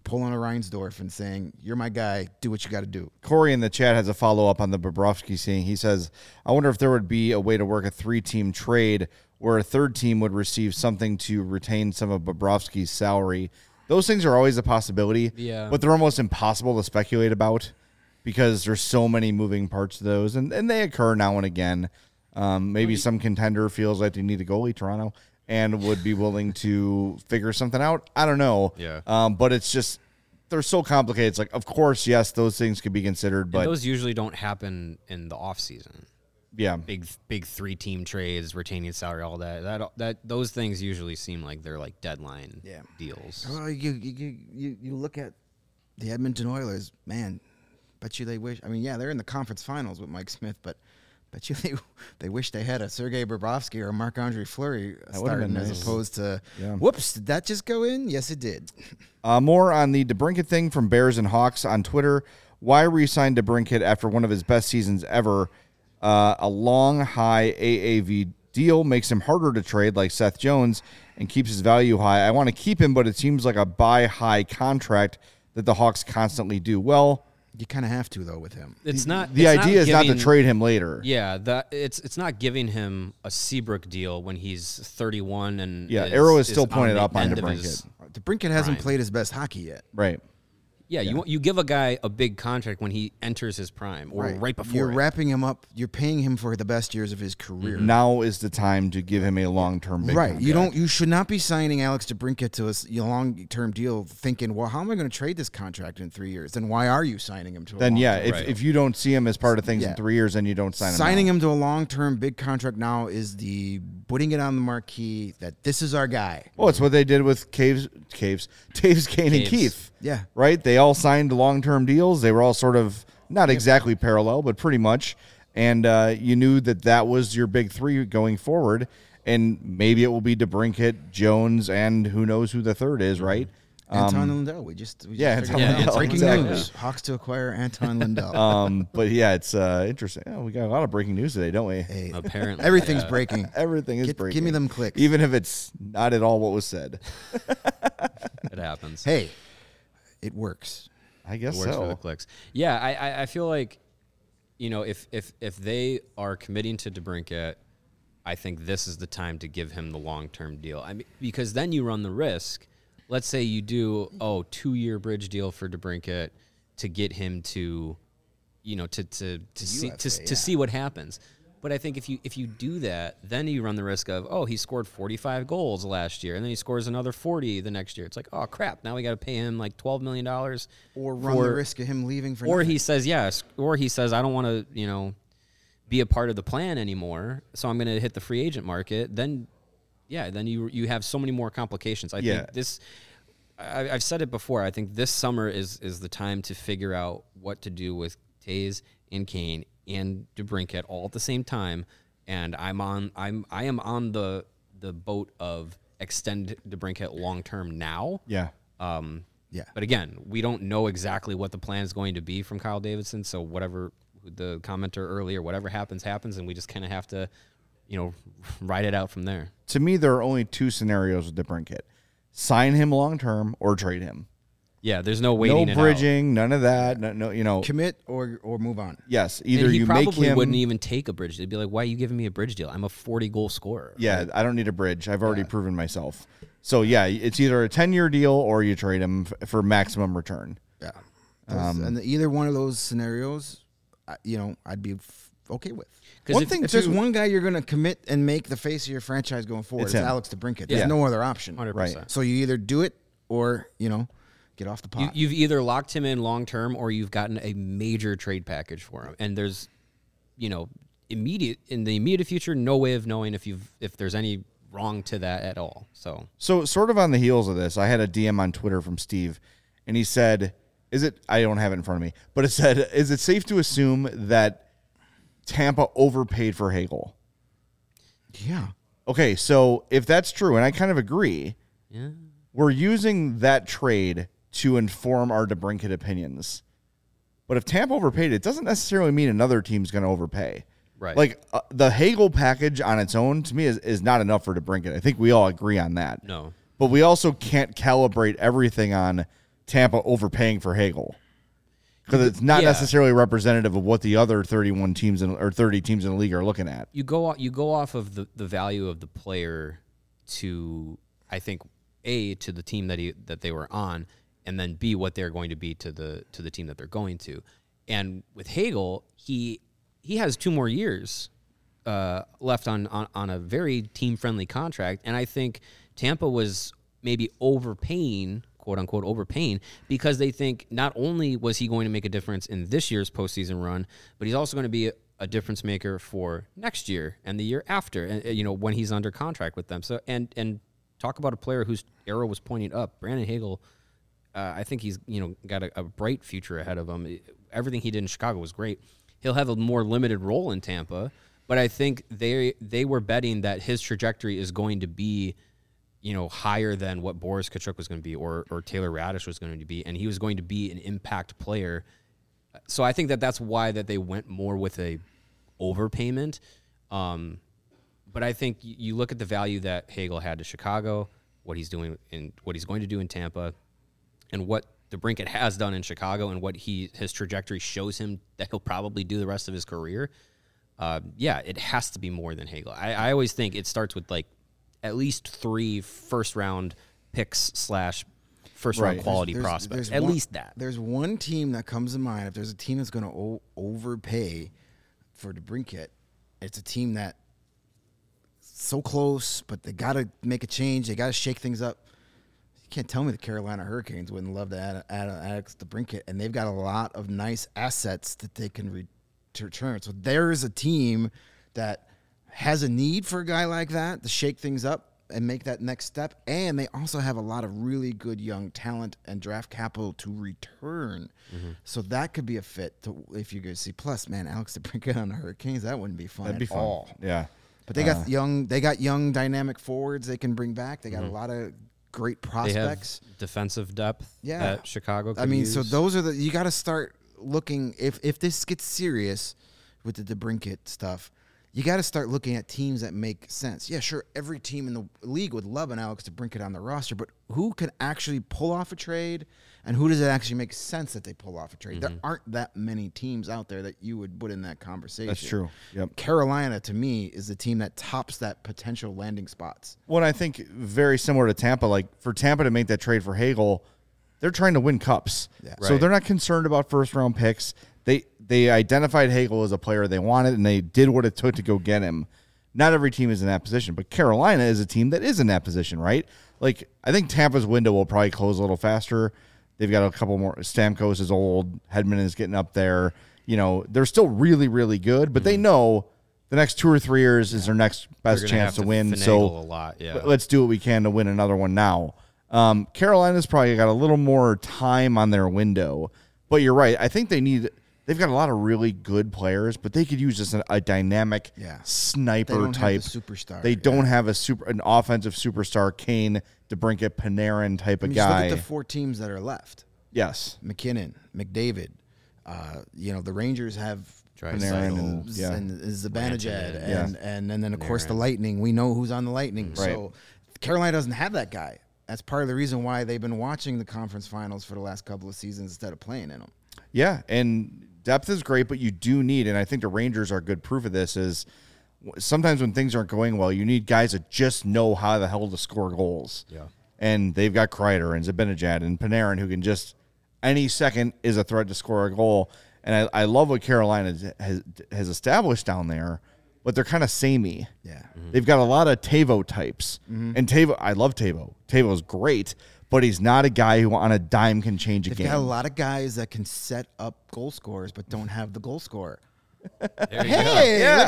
pulling a Reinsdorf and saying, you're my guy, do what you got to do. Corey in the chat has a follow-up on the Bobrovsky scene. He says, I wonder if there would be a way to work a 3-team trade where a third team would receive something to retain some of Bobrovsky's salary. Those things are always a possibility, but they're almost impossible to speculate about because there's so many moving parts to those, and they occur now and again. Maybe some contender feels like they need a goalie, Toronto, and would be willing to figure something out. I don't know. Yeah. But it's just, they're so complicated. It's like, of course, yes, those things could be considered, but those usually don't happen in the off season. Yeah, big 3-team trades, retaining salary, all that. That those things usually seem like they're like deadline deals. Well, you look at the Edmonton Oilers, man. Bet you they wish. I mean, yeah, they're in the conference finals with Mike Smith, but bet you they wish they had a Sergey Bobrovsky or a Marc-Andre Fleury starting as opposed to. Yeah. Whoops, did that just go in? Yes, it did. More on the DeBrincat thing from Bears and Hawks on Twitter. Why re-sign DeBrincat after one of his best seasons ever? A long, high AAV deal makes him harder to trade, like Seth Jones, and keeps his value high. I want to keep him, but it seems like a buy-high contract that the Hawks constantly do. Well, you kind of have to, though, with him. It's not. The idea is not to trade him later. Yeah, it's not giving him a Seabrook deal when he's 31 and Arrow is still pointed up on DeBrincat. DeBrincat hasn't played his best hockey yet. Right. Yeah, you give a guy a big contract when he enters his prime or right before. You're wrapping him up. You're paying him for the best years of his career. Mm-hmm. Now is the time to give him a long-term big contract. You should not be signing Alex DeBrincat to a long-term deal thinking, well, how am I going to trade this contract in 3 years? Then why are you signing him to a long-term? Then, if you don't see him as part of things in 3 years, then you don't sign him. Signing him to a long-term big contract now is putting it on the marquee that this is our guy. Well, it's what they did with Taves, Kane, and Keith. Yeah. Right? They all signed long-term deals. They were all sort of not exactly parallel, but pretty much. And you knew that was your big three going forward. And maybe it will be DeBrincat, Jones, and who knows who the third is, right? Anton Lundell. Anton Lundell. Breaking news. Hawks to acquire Anton Lundell. But it's interesting. Yeah, we got a lot of breaking news today, don't we? Hey, apparently. Everything's breaking. Everything is breaking. Give me them clicks. Even if it's not at all what was said. It happens. Hey. It works. I guess it works for the clicks. Yeah, I feel like, you know, if they are committing to DeBrincat, I think this is the time to give him the long-term deal. I mean, because then you run the risk. Let's say you do, 2-year bridge deal for DeBrincat to get him to, you know, to see what happens. But I think if you do that, then you run the risk of, he scored 45 goals last year, and then he scores another 40 the next year. It's like, oh, crap, now we got to pay him like $12 million. Or run the risk of him leaving for nothing. He says, I don't want to, you know, be a part of the plan anymore, so I'm going to hit the free agent market. Then, then you have so many more complications. I think this, I've said it before, I think this summer is the time to figure out what to do with Toews and Kane and DeBrincat all at the same time, and I am on the boat of extend DeBrincat long term now. Yeah. But again, we don't know exactly what the plan is going to be from Kyle Davidson. So whatever the commenter earlier, whatever happens, and we just kind of have to, you know, ride it out from there. To me, there are only two scenarios with DeBrincat: sign him long term or trade him. Yeah, there's no waiting. No bridging, none of that. No, you know, commit or move on. Yes, either you make him. He probably wouldn't even take a bridge. They'd be like, "Why are you giving me a bridge deal? I'm a 40-goal scorer." Yeah, right? I don't need a bridge. I've already proven myself. So yeah, it's either a 10-year deal or you trade him for maximum return. Yeah, and either one of those scenarios, you know, I'd be okay with. One thing, there's one guy you're going to commit and make the face of your franchise going forward. It's Alex DeBrincat. There's no other option. 100%. Right. So you either do it or, you know, get off the pot. You've either locked him in long-term or you've gotten a major trade package for him. And there's, you know, in the immediate future, no way of knowing if there's any wrong to that at all. So sort of on the heels of this, I had a DM on Twitter from Steve, and he said, I don't have it in front of me, but it said, is it safe to assume that Tampa overpaid for Hagel? Yeah. Okay, so if that's true, and I kind of agree, we're using that trade to inform our DeBrincat opinions. But if Tampa overpaid, it doesn't necessarily mean another team's going to overpay. Right. Like, the Hagel package on its own, to me, is not enough for DeBrincat. I think we all agree on that. No. But we also can't calibrate everything on Tampa overpaying for Hagel, because it's not necessarily representative of what the other 31 teams or 30 teams in the league are looking at. You go off of the value of the player to, I think, A, to the team that they were on, and then B, what they're going to be to the team that they're going to. And with Hagel, he has 2 more years left on a very team-friendly contract, and I think Tampa was maybe overpaying, quote-unquote overpaying, because they think not only was he going to make a difference in this year's postseason run, but he's also going to be a difference maker for next year and the year after, and, you know, when he's under contract with them. So, and talk about a player whose arrow was pointing up. Brandon Hagel, I think he's, you know, got a bright future ahead of him. Everything he did in Chicago was great. He'll have a more limited role in Tampa, but I think they were betting that his trajectory is going to be, you know, higher than what Boris Katchouk was going to be or Taylor Raddysh was going to be, and he was going to be an impact player. So I think that's why that they went more with a overpayment. But I think you look at the value that Hagel had to Chicago, what he's doing and what he's going to do in Tampa, and what DeBrincat has done in Chicago, and what his trajectory shows him that he'll probably do the rest of his career. It has to be more than Hagel. I always think it starts with, like, at least 3 first-round picks / first-round quality prospects. At least that. There's one team that comes to mind. If there's a team that's going to overpay for DeBrincat, it's a team that's so close, but they got to make a change. They got to shake things up. You can't tell me the Carolina Hurricanes wouldn't love to add Alex DeBrincat, and they've got a lot of nice assets that they can return. So there is a team that has a need for a guy like that to shake things up and make that next step. And they also have a lot of really good young talent and draft capital to return. Mm-hmm. So that could be a fit to, if you're going to see. Plus, man, Alex DeBrincat on the Hurricanes, that wouldn't be fun. That'd be fun. Yeah. But they got young dynamic forwards they can bring back. They got a lot of great prospects. They have defensive depth that Chicago could use. So those are you got to start looking, if this gets serious with the DeBrincat stuff, you got to start looking at teams that make sense. Yeah, sure, every team in the league would love an Alex DeBrincat on the roster, but who can actually pull off a trade, and who does it actually make sense that they pull off a trade? Mm-hmm. There aren't that many teams out there that you would put in that conversation. That's true. Yep. Carolina, to me, is the team that tops that potential landing spots. Well, I think very similar to Tampa. Like, for Tampa to make that trade for Hagel, they're trying to win cups. Yeah. Right. So they're not concerned about first-round picks. They identified Hagel as a player they wanted, and they did what it took to go get him. Not every team is in that position, but Carolina is a team that is in that position, right? Like, I think Tampa's window will probably close a little faster. They've got a couple more. Stamkos is old. Hedman is getting up there. You know, they're still really, really good, but they know the next 2 or 3 years is their next best chance to win. So a lot. Yeah. Let's do what we can to win another one now. Carolina's probably got a little more time on their window, but you're right. I think they've got a lot of really good players, but they could use just a dynamic sniper type. They don't have an offensive superstar, Kane, DeBrincat, Panarin type of guy. Just look at the 4 teams that are left. Yes. McKinnon, McDavid. The Rangers have Panarin and Zibanejad. And then, of course, the Lightning. We know who's on the Lightning. Right. So Carolina doesn't have that guy. that's part of the reason why they've been watching the conference finals for the last couple of seasons instead of playing in them. Yeah, and depth is great, but you do need, and I think the Rangers are good proof of this, is sometimes when things aren't going well, you need guys that just know how the hell to score goals. Yeah. And they've got Kreider and Zibanejad and Panarin who can just, any second is a threat to score a goal. And I love what Carolina has established down there, but they're kind of samey. Yeah. Mm-hmm. They've got a lot of Tavo types. Mm-hmm. And Tavo, I love Tavo. Tavo's great, but he's not a guy who on a dime can change a game. They've got a lot of guys that can set up goal scorers but don't have the goal scorer. Hey, look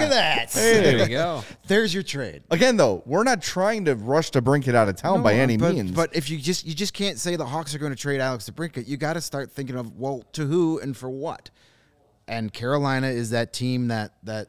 at that. Hey. There you go. There's your trade. Again, though, we're not trying to rush DeBrincat out of town by any means. But if you just can't say the Hawks are going to trade Alex DeBrincat, you got to start thinking of, well, to who and for what. And Carolina is that team that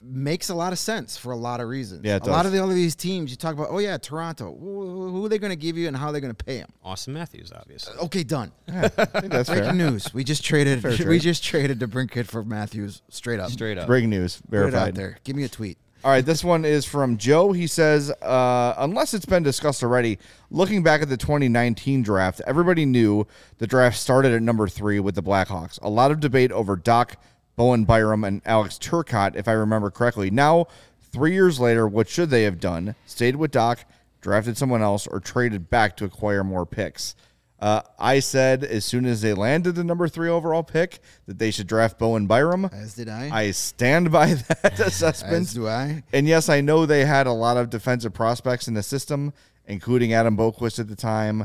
makes a lot of sense for a lot of reasons. Yeah, a lot of the other these teams you talk about, oh, yeah, Toronto. Who are they going to give you and how are they going to pay him? Austin Matthews, obviously. Okay, done. Yeah, I think that's breaking news. We just traded DeBrincat for Matthews straight up. Breaking news. Verified. Put it out there. Give me a tweet. All right, this one is from Joe. He says, unless it's been discussed already, looking back at the 2019 draft, everybody knew the draft started at number 3 with the Blackhawks. A lot of debate over Dach, Bowen Byram, and Alex Turcotte, if I remember correctly. Now, 3 years later, what should they have done? Stayed with Dach, drafted someone else, or traded back to acquire more picks? I said as soon as they landed the number 3 overall pick that they should draft Bowen Byram. As did I. I stand by that assessment. As do I. And yes, I know they had a lot of defensive prospects in the system, including Adam Boqvist at the time.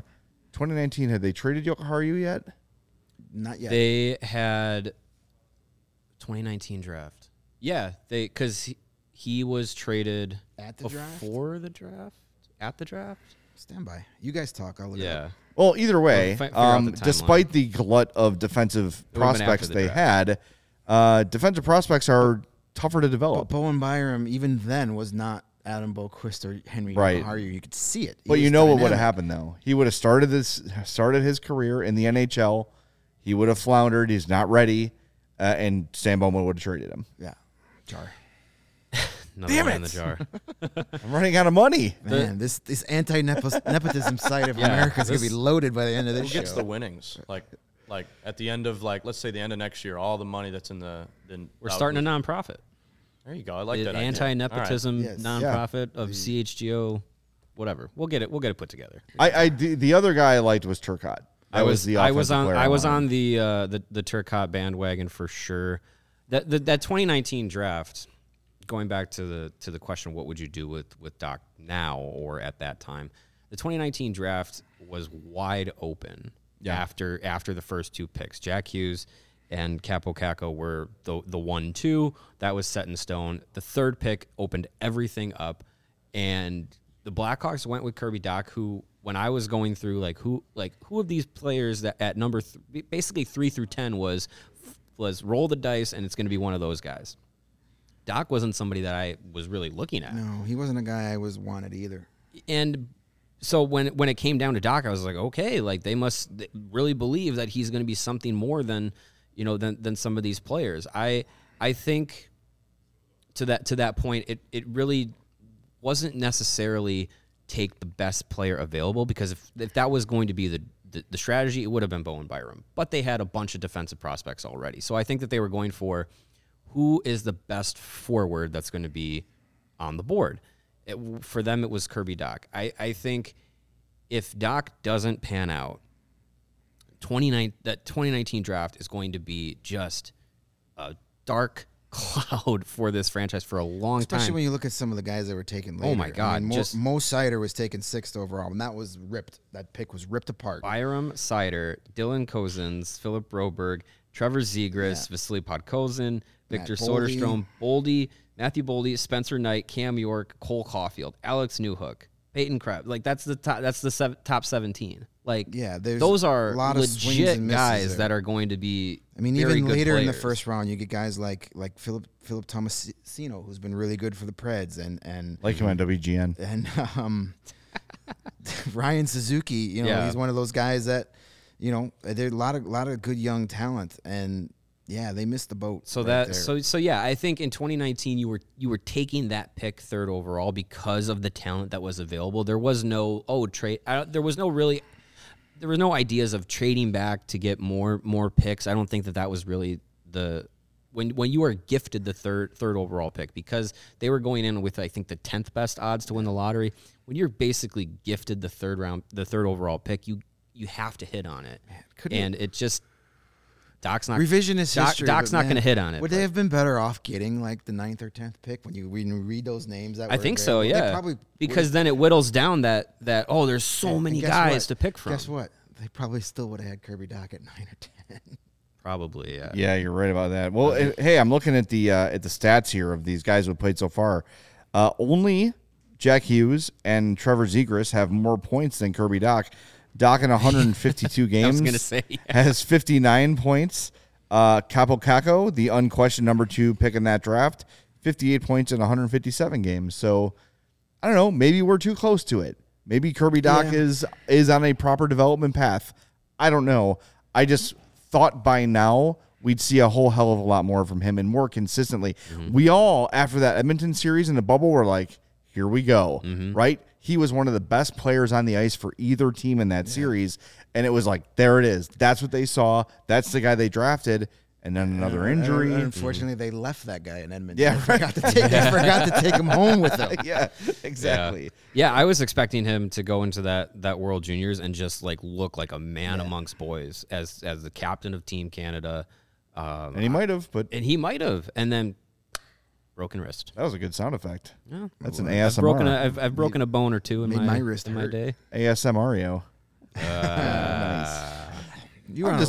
2019, had they traded Yokoharu yet? Not yet. They had... 2019 draft. Yeah, because he was traded at the draft? Before the draft? At the draft? Stand by. You guys talk. I'll look it up. Well, either way, despite the glut of defensive prospects they had, defensive prospects are tougher to develop. But Bowen Byram, even then, was not Adam Boqvist or Henry Haryu. You could see it. But you know what would have happened, though. He would have started his career in the NHL. He would have floundered. He's not ready. And Stan Bowman would have traded him. Yeah. Jar. Damn it. In the jar. I'm running out of money. Man, this anti-nepotism side of America is going to be loaded by the end of this show. Who gets the winnings? Like at the end of, like, let's say the end of next year, all the money that's in the... We're starting a nonprofit. There you go. I like that idea. Anti-nepotism nonprofit of CHGO, whatever. We'll get it put together. The other guy I liked was Turcotte. I was on the Turcotte bandwagon for sure. That 2019 draft, going back to the question of what would you do with Dach now or at that time, the 2019 draft was wide open after the first 2 picks. Jack Hughes and Kaapo Kakko were the 1-2 that was set in stone. The 3rd pick opened everything up, and the Blackhawks went with Kirby Dach, who, when I was going through, who of these players that at number basically 3 through 10 was roll the dice and it's going to be one of those guys. Dach wasn't somebody that I was really looking at. No, he wasn't a guy I was wanted either. And so when it came down to Dach, I was like, okay, like they must really believe that he's going to be something more than some of these players. I think to that point, it really wasn't necessarily take the best player available, because if that was going to be the strategy, it would have been Bowen Byram. But they had a bunch of defensive prospects already. So I think that they were going for who is the best forward that's going to be on the board. For them, it was Kirby Dach. I think if Dach doesn't pan out, that 2019 draft is going to be just a dark cloud for this franchise for a long time. Especially when you look at some of the guys that were taken later. Oh, my God. I mean, Mo Seider was taken 6th overall, and that was ripped. That pick was ripped apart. Byram, Seider, Dylan Cozens, Philip Broberg, Trevor Zegras, Vasily Podkozin, Victor Soderstrom, Boldy, Matthew Boldy, Spencer Knight, Cam York, Cole Caulfield, Alex Newhook, Peyton Krebs. Like, that's the top 17. Like, yeah, those are a lot of legit guys that are going to be. I mean, even later players in the first round, you get guys like Philip Tomasino, who's been really good for the Preds, and like him on WGN, and Ryan Suzuki. You know, he's one of those guys that, you know, there's a lot of good young talent, and Yeah, they missed the boat. So right that there. so yeah, I think in 2019 you were taking that pick third overall because of the talent that was available. There was no trade. There was no ideas of trading back to get more picks. I don't think that was really the when you are gifted the third overall pick, because they were going in with I think the 10th best odds to win the lottery. When you're basically gifted the third overall pick, you have to hit on it. Man, Doc's not revisionist history. Doc's not going to hit on it. Would they have been better off getting like the 9th or 10th pick when you read those names? I think so, yeah. Probably because then it whittles down that there's so many guys to pick from. Guess what? They probably still would have had Kirby Dach at 9 or 10. Probably, yeah. Yeah, you're right about that. Well, hey, I'm looking at the stats here of these guys who played so far. Only Jack Hughes and Trevor Zegras have more points than Kirby Dach. Doc in 152 games. I was going to say. Yeah. Has 59 points. Kaapo Kakko, the unquestioned number 2 pick in that draft, 58 points in 157 games. So, I don't know. Maybe we're too close to it. Maybe Kirby Dach is on a proper development path. I don't know. I just thought by now we'd see a whole hell of a lot more from him and more consistently. Mm-hmm. We all, after that Edmonton series in the bubble, were like, here we go, right? He was one of the best players on the ice for either team in that series, and it was like, there it is. That's what they saw. That's the guy they drafted, and then another injury. Unfortunately, they left that guy in Edmonton. Yeah, right. They forgot to take him home with them. Yeah, exactly. Yeah, I was expecting him to go into that World Juniors and just like look like a man amongst boys as the captain of Team Canada. And he might have, and then. Broken wrist. That was a good sound effect. Yeah. That's an ASMR. I've broken a bone or two in my wrist in my day. ASMRio. Nice.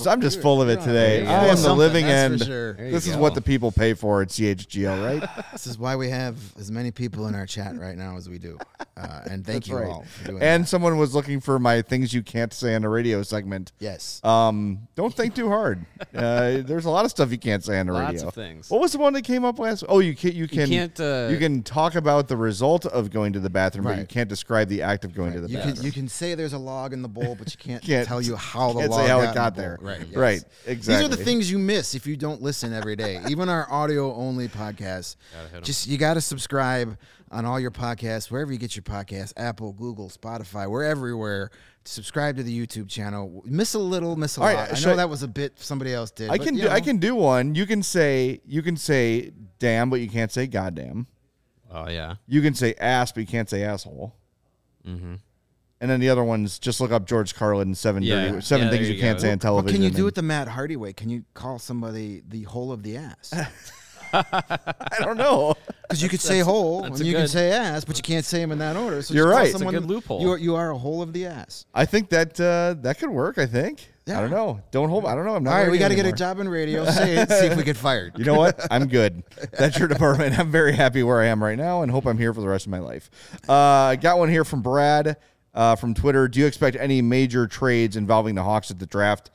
I'm just full of it today. I am the living end. Sure. This is what the people pay for at CHGO, right? This is why we have as many people in our chat right now as we do. And thank you all for doing that. Someone was looking for my things you can't say on a radio segment. Yes. Don't think too hard. There's a lot of stuff you can't say on the radio. Lots of things. What was the one that came up last? Oh, you can talk about the result of going to the bathroom, but you can't describe the act of going to the bathroom. You can say there's a log in the bowl, but you can't tell you how the log got there. Right. Yes. Right. Exactly. These are the things you miss if you don't listen every day. Even our audio only podcasts. You got to subscribe on all your podcasts, wherever you get your podcasts, Apple, Google, Spotify, we're everywhere. Subscribe to the YouTube channel. Miss a lot. I know that was a bit somebody else did. I can do one. You can say damn, but you can't say goddamn. Oh yeah. You can say ass, but you can't say asshole. Mm-hmm. And then the other one's just look up George Carlin, seven things you can't say on television. Well, can you do it the Matt Hardy way? Can you call somebody the hole of the ass? I don't know. Because you could say hole, and you can say ass, but you can't say them in that order. So you're right. It's a good loophole. You are a hole of the ass. I think that could work, I think. Yeah. I don't know. Don't hold. I don't know. I'm not. All right, we got to get a job in radio. Say it. See if we get fired. You know what? I'm good. That's your department. I'm very happy where I am right now and hope I'm here for the rest of my life. I got one here from Brad. From Twitter, do you expect any major trades involving the Hawks at the draft?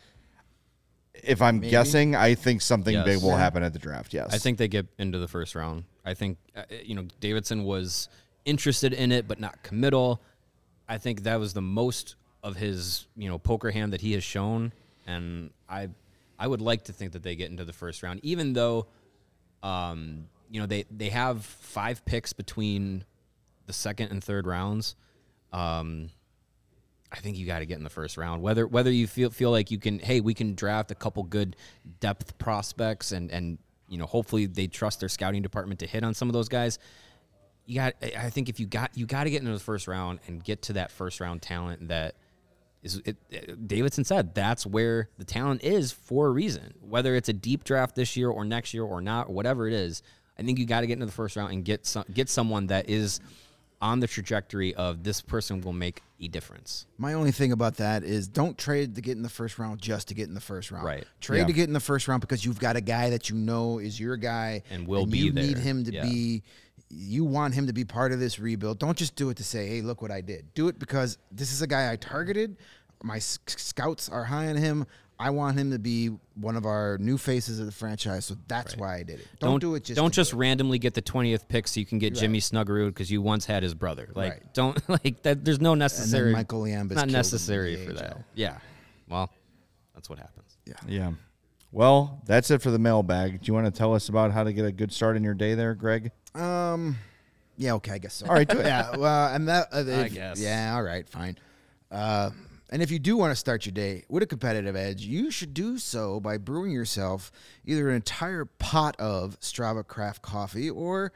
If I'm guessing, I think something big will happen at the draft, yes. I think they get into the first round. I think, Davidson was interested in it but not committal. I think that was the most of his, poker hand that he has shown, and I would like to think that they get into the first round, even though, they have 5 picks between the second and third rounds. I think you got to get in the first round. Whether you feel like you can, we can draft a couple good depth prospects, and hopefully they trust their scouting department to hit on some of those guys. I think if you got to get into the first round and get to that first round talent that is. Davidson said that's where the talent is for a reason. Whether it's a deep draft this year or next year or not, or whatever it is, I think you got to get into the first round and get someone that is on the trajectory of this person will make a difference. My only thing about that is don't trade to get in the first round just to get in the first round. Right. Trade to get in the first round because you've got a guy that you know is your guy. And will and be you there. You need him to be... You want him to be part of this rebuild. Don't just do it to say, hey, look what I did. Do it because this is a guy I targeted. My scouts are high on him. I want him to be one of our new faces of the franchise, so that's why I did it. Don't do it just. Don't just randomly get the 20th pick so you can get Jimmy Snuggerud because you once had his brother. Like don't like that. There's no necessary. And then Michael Gambis not necessary for that. Yeah. Well, that's what happens. Yeah. Yeah. Well, that's it for the mailbag. Do you want to tell us about how to get a good start in your day there, Greg? Yeah, okay, I guess so. All right, do it. Yeah, well, and that, I guess. Yeah, all right, fine. And if you do want to start your day with a competitive edge, you should do so by brewing yourself either an entire pot of Strava Craft coffee, or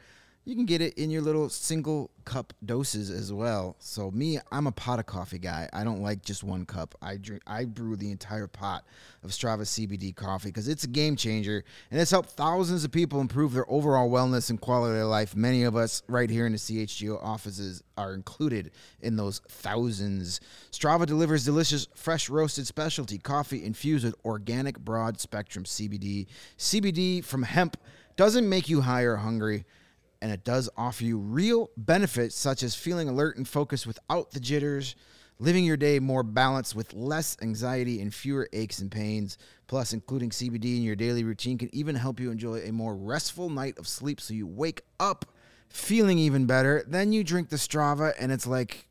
you can get it in your little single cup doses as well. So me, I'm a pot of coffee guy. I don't like just one cup. I brew the entire pot of Strava CBD coffee because it's a game changer, and it's helped thousands of people improve their overall wellness and quality of life. Many of us right here in the CHGO offices are included in those thousands. Strava delivers delicious, fresh roasted specialty coffee infused with organic broad spectrum CBD. CBD from hemp doesn't make you high or hungry, and it does offer you real benefits such as feeling alert and focused without the jitters, living your day more balanced with less anxiety and fewer aches and pains. Plus, including CBD in your daily routine can even help you enjoy a more restful night of sleep so you wake up feeling even better. Then you drink the Strava, and it's like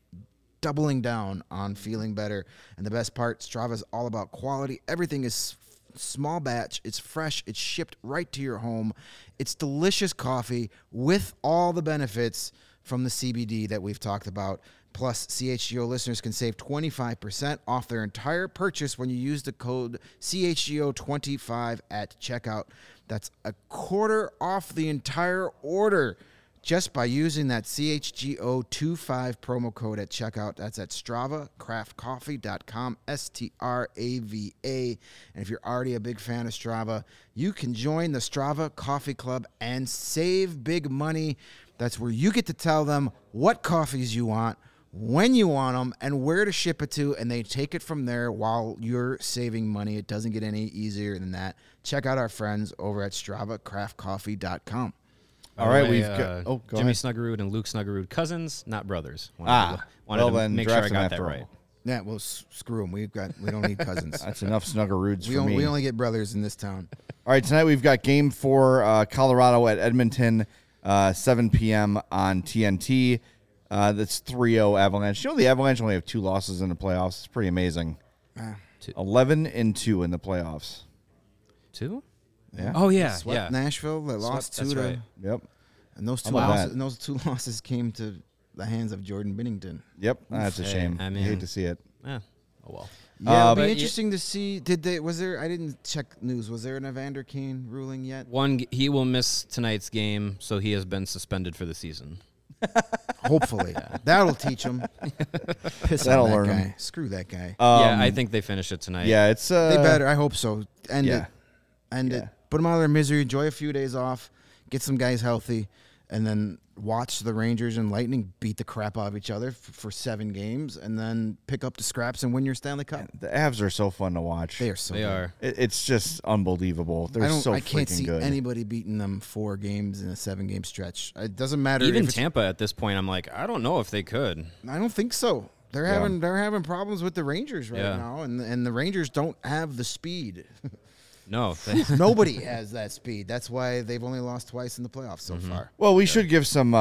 doubling down on feeling better. And the best part, Strava is all about quality. Everything is small batch, it's fresh, it's shipped right to your home. It's delicious coffee with all the benefits from the CBD that we've talked about. Plus, CHGO listeners can save 25% off their entire purchase when you use the code CHGO25 at checkout. That's a quarter off the entire order just by using that CHGO25 promo code at checkout. That's at StravaCraftCoffee.com, S-T-R-A-V-A. And if you're already a big fan of Strava, you can join the Strava Coffee Club and save big money. That's where you get to tell them what coffees you want, when you want them, and where to ship it to, and they take it from there while you're saving money. It doesn't get any easier than that. Check out our friends over at StravaCraftCoffee.com. All right, we've got Jimmy Snuggerud and Luke Snuggerud, cousins, not brothers. Wanted to make sure I got that right. Yeah, well, screw them. We don't need cousins. That's enough Snuggeruds for me. We only get brothers in this town. All right, tonight we've got Game 4, Colorado at Edmonton, 7 p.m. on TNT. That's 3-0 Avalanche. You know, the Avalanche only have 2 losses in the playoffs. It's pretty amazing. 11-2 in the playoffs. 2? Yeah. Oh, yeah. Swept Nashville. They lost 2 to... Right. Yep. And those two losses came to the hands of Jordan Binnington. Yep. That's a shame. I mean, I hate to see it. Yeah. Oh, well. Yeah, it'll be interesting to see. I didn't check news. Was there an Evander Kane ruling yet? He will miss tonight's game, so he has been suspended for the season. Hopefully. Yeah. That'll teach him. That'll learn him. Screw that guy. I think they finish it tonight. Yeah, it's... they better. I hope so. End it. Put them out of their misery, enjoy a few days off, get some guys healthy, and then watch the Rangers and Lightning beat the crap out of each other for 7 games, and then pick up the scraps and win your Stanley Cup. The Avs are so fun to watch. They are. It's just unbelievable. They're so freaking good. I can't see anybody beating them 4 games in a 7-game stretch. It doesn't matter. Even Tampa at this point, I'm like, I don't know if they could. I don't think so. They're having problems with the Rangers right now, and the Rangers don't have the speed. No. Nobody has that speed. That's why they've only lost twice in the playoffs so far. Well, we should give some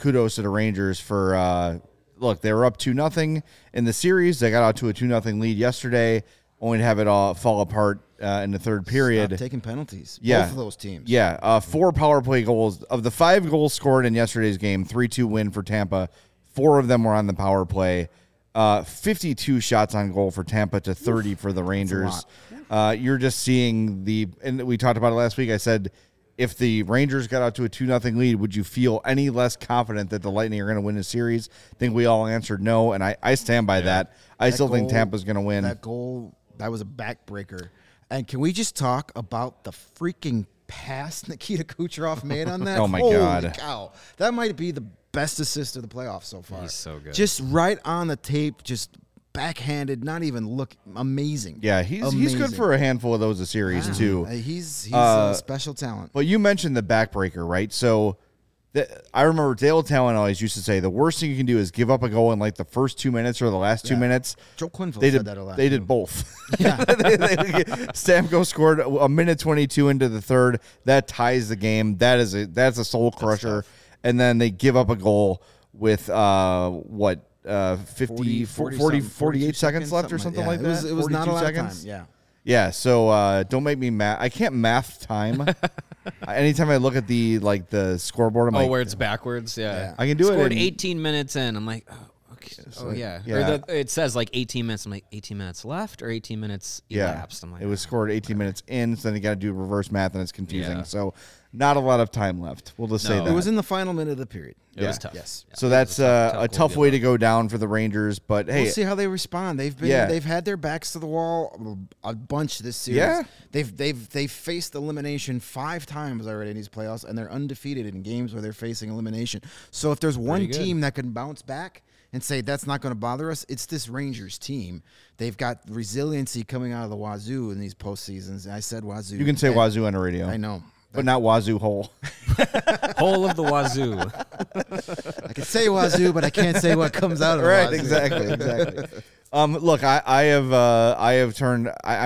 kudos to the Rangers for they were up 2-0 in the series. They got out to a 2-0 lead yesterday, only to have it all fall apart in the third period. Stop taking penalties. Yeah. Both of those teams. Yeah. 4 power play goals. Of the 5 goals scored in yesterday's game, 3-2 win for Tampa. 4 of them were on the power play. 52 shots on goal for Tampa to 30 for the Rangers. You're just seeing and we talked about it last week. I said, if the Rangers got out to a 2-0 lead, would you feel any less confident that the Lightning are going to win the series? I think we all answered no, and I stand by that. I still think Tampa's going to win. That goal, that was a backbreaker. And can we just talk about the freaking pass Nikita Kucherov made on that? Oh, my God. Holy cow. That might be the best assist of the playoffs so far. He's so good. Just right on the tape, just backhanded, not even look amazing. Yeah, he's good for a handful of those a series too. He's a special talent. But you mentioned the backbreaker, right? So I remember Dale Talon always used to say the worst thing you can do is give up a goal in like the first 2 minutes or the last 2 minutes. Joe Quinville said that a lot. They did both. Yeah. Stamkos scored a minute 22 into the third. That ties the game. That's a soul crusher. And then they give up a goal with 48 seconds left or something like that. It was not a lot of time. Yeah. Yeah, so don't make me math. I can't math time. Anytime I look at the like the scoreboard, I'm like, where it's backwards. Yeah, I can do it. Scored 18 minutes in. I'm like, oh, okay. So, yeah. Or it says like 18 minutes. I'm like, 18 minutes left or 18 minutes elapsed. I'm like, it was scored 18 minutes in. So then you got to do reverse math, and it's confusing. Yeah. So not a lot of time left. We'll just say that it was in the final minute of the period. It was tough. Yes. Yeah, so that's a tough way to go down for the Rangers, but hey, we'll see how they respond. They've been they've had their backs to the wall a bunch this series. Yeah. They've faced elimination 5 times already in these playoffs, and they're undefeated in games where they're facing elimination. So if there's one team that can bounce back and say that's not going to bother us, it's this Rangers team. They've got resiliency coming out of the wazoo in these postseasons. I said wazoo. You can say wazoo on the radio. I know. But not wazoo hole. Hole of the wazoo. I can say wazoo, but I can't say what comes out of wazoo. Right, exactly. Look,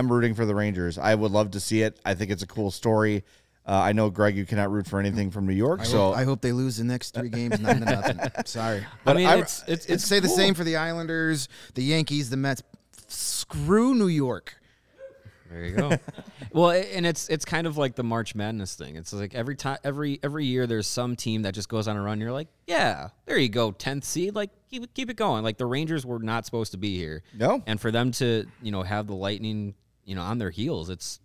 I'm rooting for the Rangers. I would love to see it. I think it's a cool story. I know, Greg, you cannot root for anything from New York. I hope they lose the next 3 games 9-0. Sorry. But I mean, it's say cool. The same for the Islanders, the Yankees, the Mets. Screw New York. There you go. Well, and it's kind of like the March Madness thing. It's like every year there's some team that just goes on a run. You're like, yeah, there you go, 10th seed. Like keep it going. Like the Rangers were not supposed to be here. No. And for them to have the Lightning on their heels, it's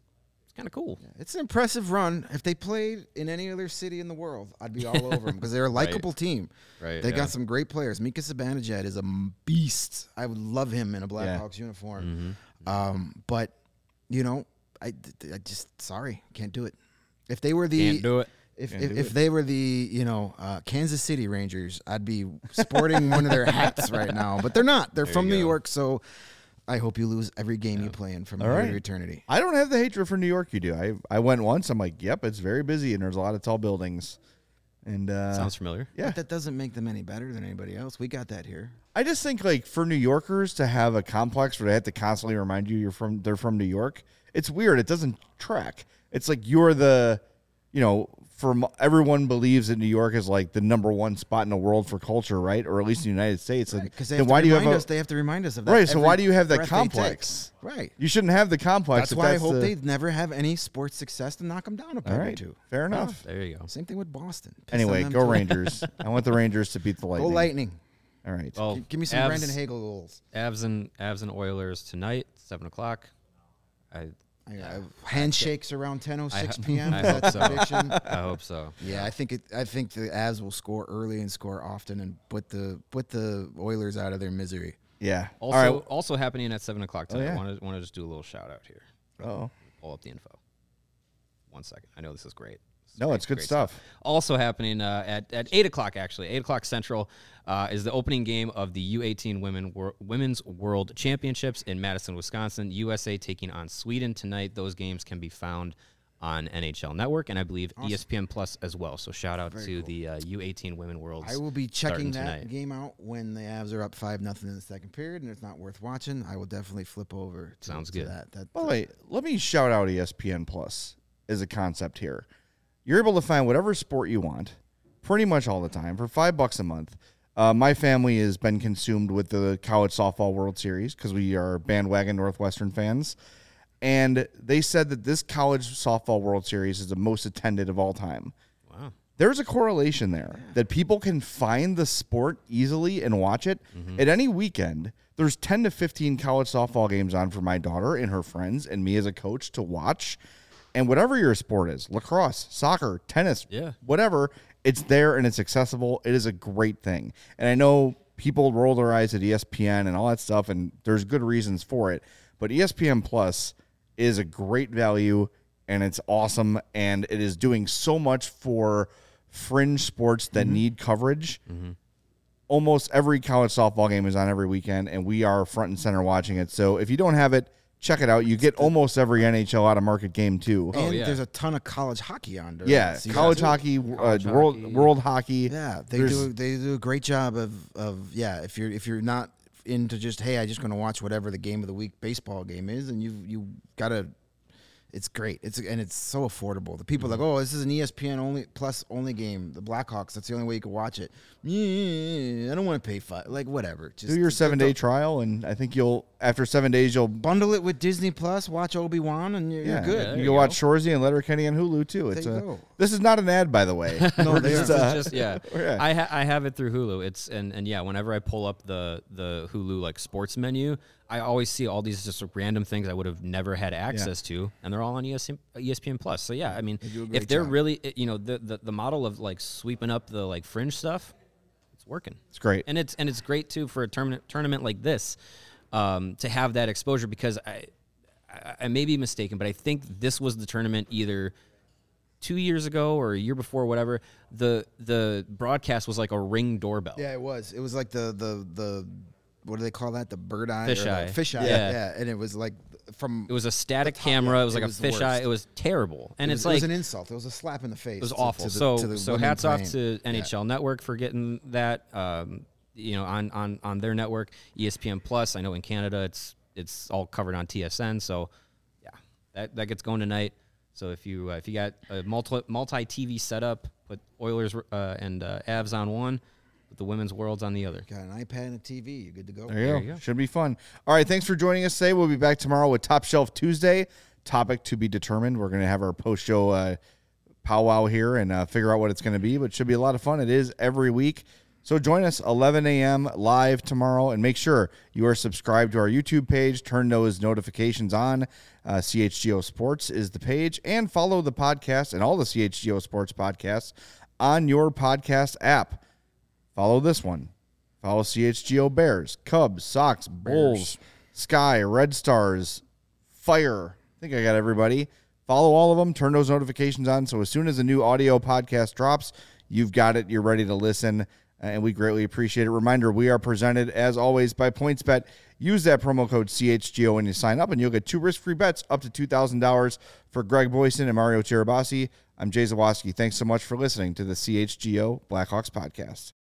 kind of cool. Yeah, it's an impressive run. If they played in any other city in the world, I'd be all over them because they're a likable team. Right. They got some great players. Mika Zibanejad is a beast. I would love him in a Blackhawks uniform. Mm-hmm. But. I just can't do it. If they were the they were the Kansas City Rangers, I'd be sporting one of their hats right now. But they're not. They're from New York, so I hope you lose every game you play in from here to eternity. I don't have the hatred for New York. You do. I went once. I'm like, yep, it's very busy and there's a lot of tall buildings. And sounds familiar. Yeah, but that doesn't make them any better than anybody else. We got that here. I just think like for New Yorkers to have a complex where they have to constantly remind you they're from New York. It's weird. It doesn't track. It's like you're the, from everyone believes that New York is like the number one spot in the world for culture, right? Or at least in the United States. Right, because they have to remind us of that. Right. So why do you have that complex? Right. You shouldn't have the complex. That's why I hope they never have any sports success to knock them down a peg or two. Fair enough. There you go. Same thing with Boston. Anyway, go Rangers. I want the Rangers to beat the Lightning. Go Lightning. All right. Well, give me some Brandon Hagel goals. Avs and Oilers tonight, 7:00. Handshakes around 10:06 p.m. That's a prediction. I hope so. Yeah, I think the Avs will score early and score often and put the Oilers out of their misery. Yeah. Also happening at 7:00 tonight. I want to just do a little shout out here. Oh. Pull up the info. 1 second. I know this is great. It's good stuff. Also happening at 8:00, actually. 8:00 Central is the opening game of the U18 Women's World Championships in Madison, Wisconsin. USA taking on Sweden tonight. Those games can be found on NHL Network and I believe ESPN Plus as well. So shout out the U18 Women's World. I will be checking that game out when the Avs are up 5-0 in the second period and it's not worth watching. I will definitely flip over to that. By the way, let me shout out ESPN Plus as a concept here. You're able to find whatever sport you want pretty much all the time for $5 a month. My family has been consumed with the college softball World Series because we are bandwagon Northwestern fans. And they said that this college softball World Series is the most attended of all time. Wow. There's a correlation there that people can find the sport easily and watch it. Mm-hmm. At any weekend, there's 10 to 15 college softball games on for my daughter and her friends and me as a coach to watch. And whatever your sport is, lacrosse, soccer, tennis, whatever, it's there and it's accessible. It is a great thing. And I know people roll their eyes at ESPN and all that stuff, and there's good reasons for it. But ESPN Plus is a great value, and it's awesome, and it is doing so much for fringe sports that need coverage. Mm-hmm. Almost every college softball game is on every weekend, and we are front and center watching it. So if you don't have it, check it out. You get almost every NHL out-of-market game, too. And there's a ton of college hockey on there. Yeah, college hockey. World hockey. Yeah, they do a great job of if you're not into just, hey, I'm just going to watch whatever the game of the week baseball game is, and you got to It's great. It's so affordable. The people are like, oh, this is an ESPN only plus only game. The Blackhawks. That's the only way you can watch it. I don't want to pay $5. Like whatever. Just do your 7-day trial, and I think you'll after 7 days you'll bundle it with Disney Plus. Watch Obi-Wan, and you're good. Yeah, you can watch Shoresy and Letterkenny on Hulu too. It's this is not an ad, by the way. No, I have it through Hulu. It's and whenever I pull up the Hulu like sports menu, I always see all these just random things I would have never had access to, and they're all on ESPN Plus. So yeah, I mean, if they're really, the model of like sweeping up the like fringe stuff, it's working. It's great, and it's great too for a tournament like this to have that exposure, because I may be mistaken, but I think this was the tournament either 2 years ago or a year before, whatever. The broadcast was like a Ring doorbell. Yeah, it was. It was like the what do they call that? The bird eye? Fisheye. Yeah. And it was like it was a static camera. It was like a fisheye. It was terrible. And it was an insult. It was a slap in the face. It was awful. So hats off to NHL Network for getting that, on their network. ESPN Plus, I know in Canada, it's all covered on TSN. So, yeah, that gets going tonight. So if you got a multi TV setup, put Oilers and Avs on one. The women's world's on the other. Got an iPad and a TV. You're good to go. There you go. Should be fun. All right. Thanks for joining us today. We'll be back tomorrow with Top Shelf Tuesday. Topic to be determined. We're going to have our post-show powwow here and figure out what it's going to be, but it should be a lot of fun. It is every week. So join us 11 a.m. live tomorrow, and make sure you are subscribed to our YouTube page. Turn those notifications on. CHGO Sports is the page, and follow the podcast and all the CHGO Sports podcasts on your podcast app. Follow this one. Follow CHGO Bears, Cubs, Sox, Bulls, Sky, Red Stars, Fire. I think I got everybody. Follow all of them. Turn those notifications on, so as soon as a new audio podcast drops, you've got it. You're ready to listen, and we greatly appreciate it. Reminder, we are presented, as always, by PointsBet. Use that promo code CHGO when you sign up, and you'll get 2 risk-free bets up to $2,000 for Greg Boyson and Mario Tirabassi. I'm Jay Zawoski. Thanks so much for listening to the CHGO Blackhawks podcast.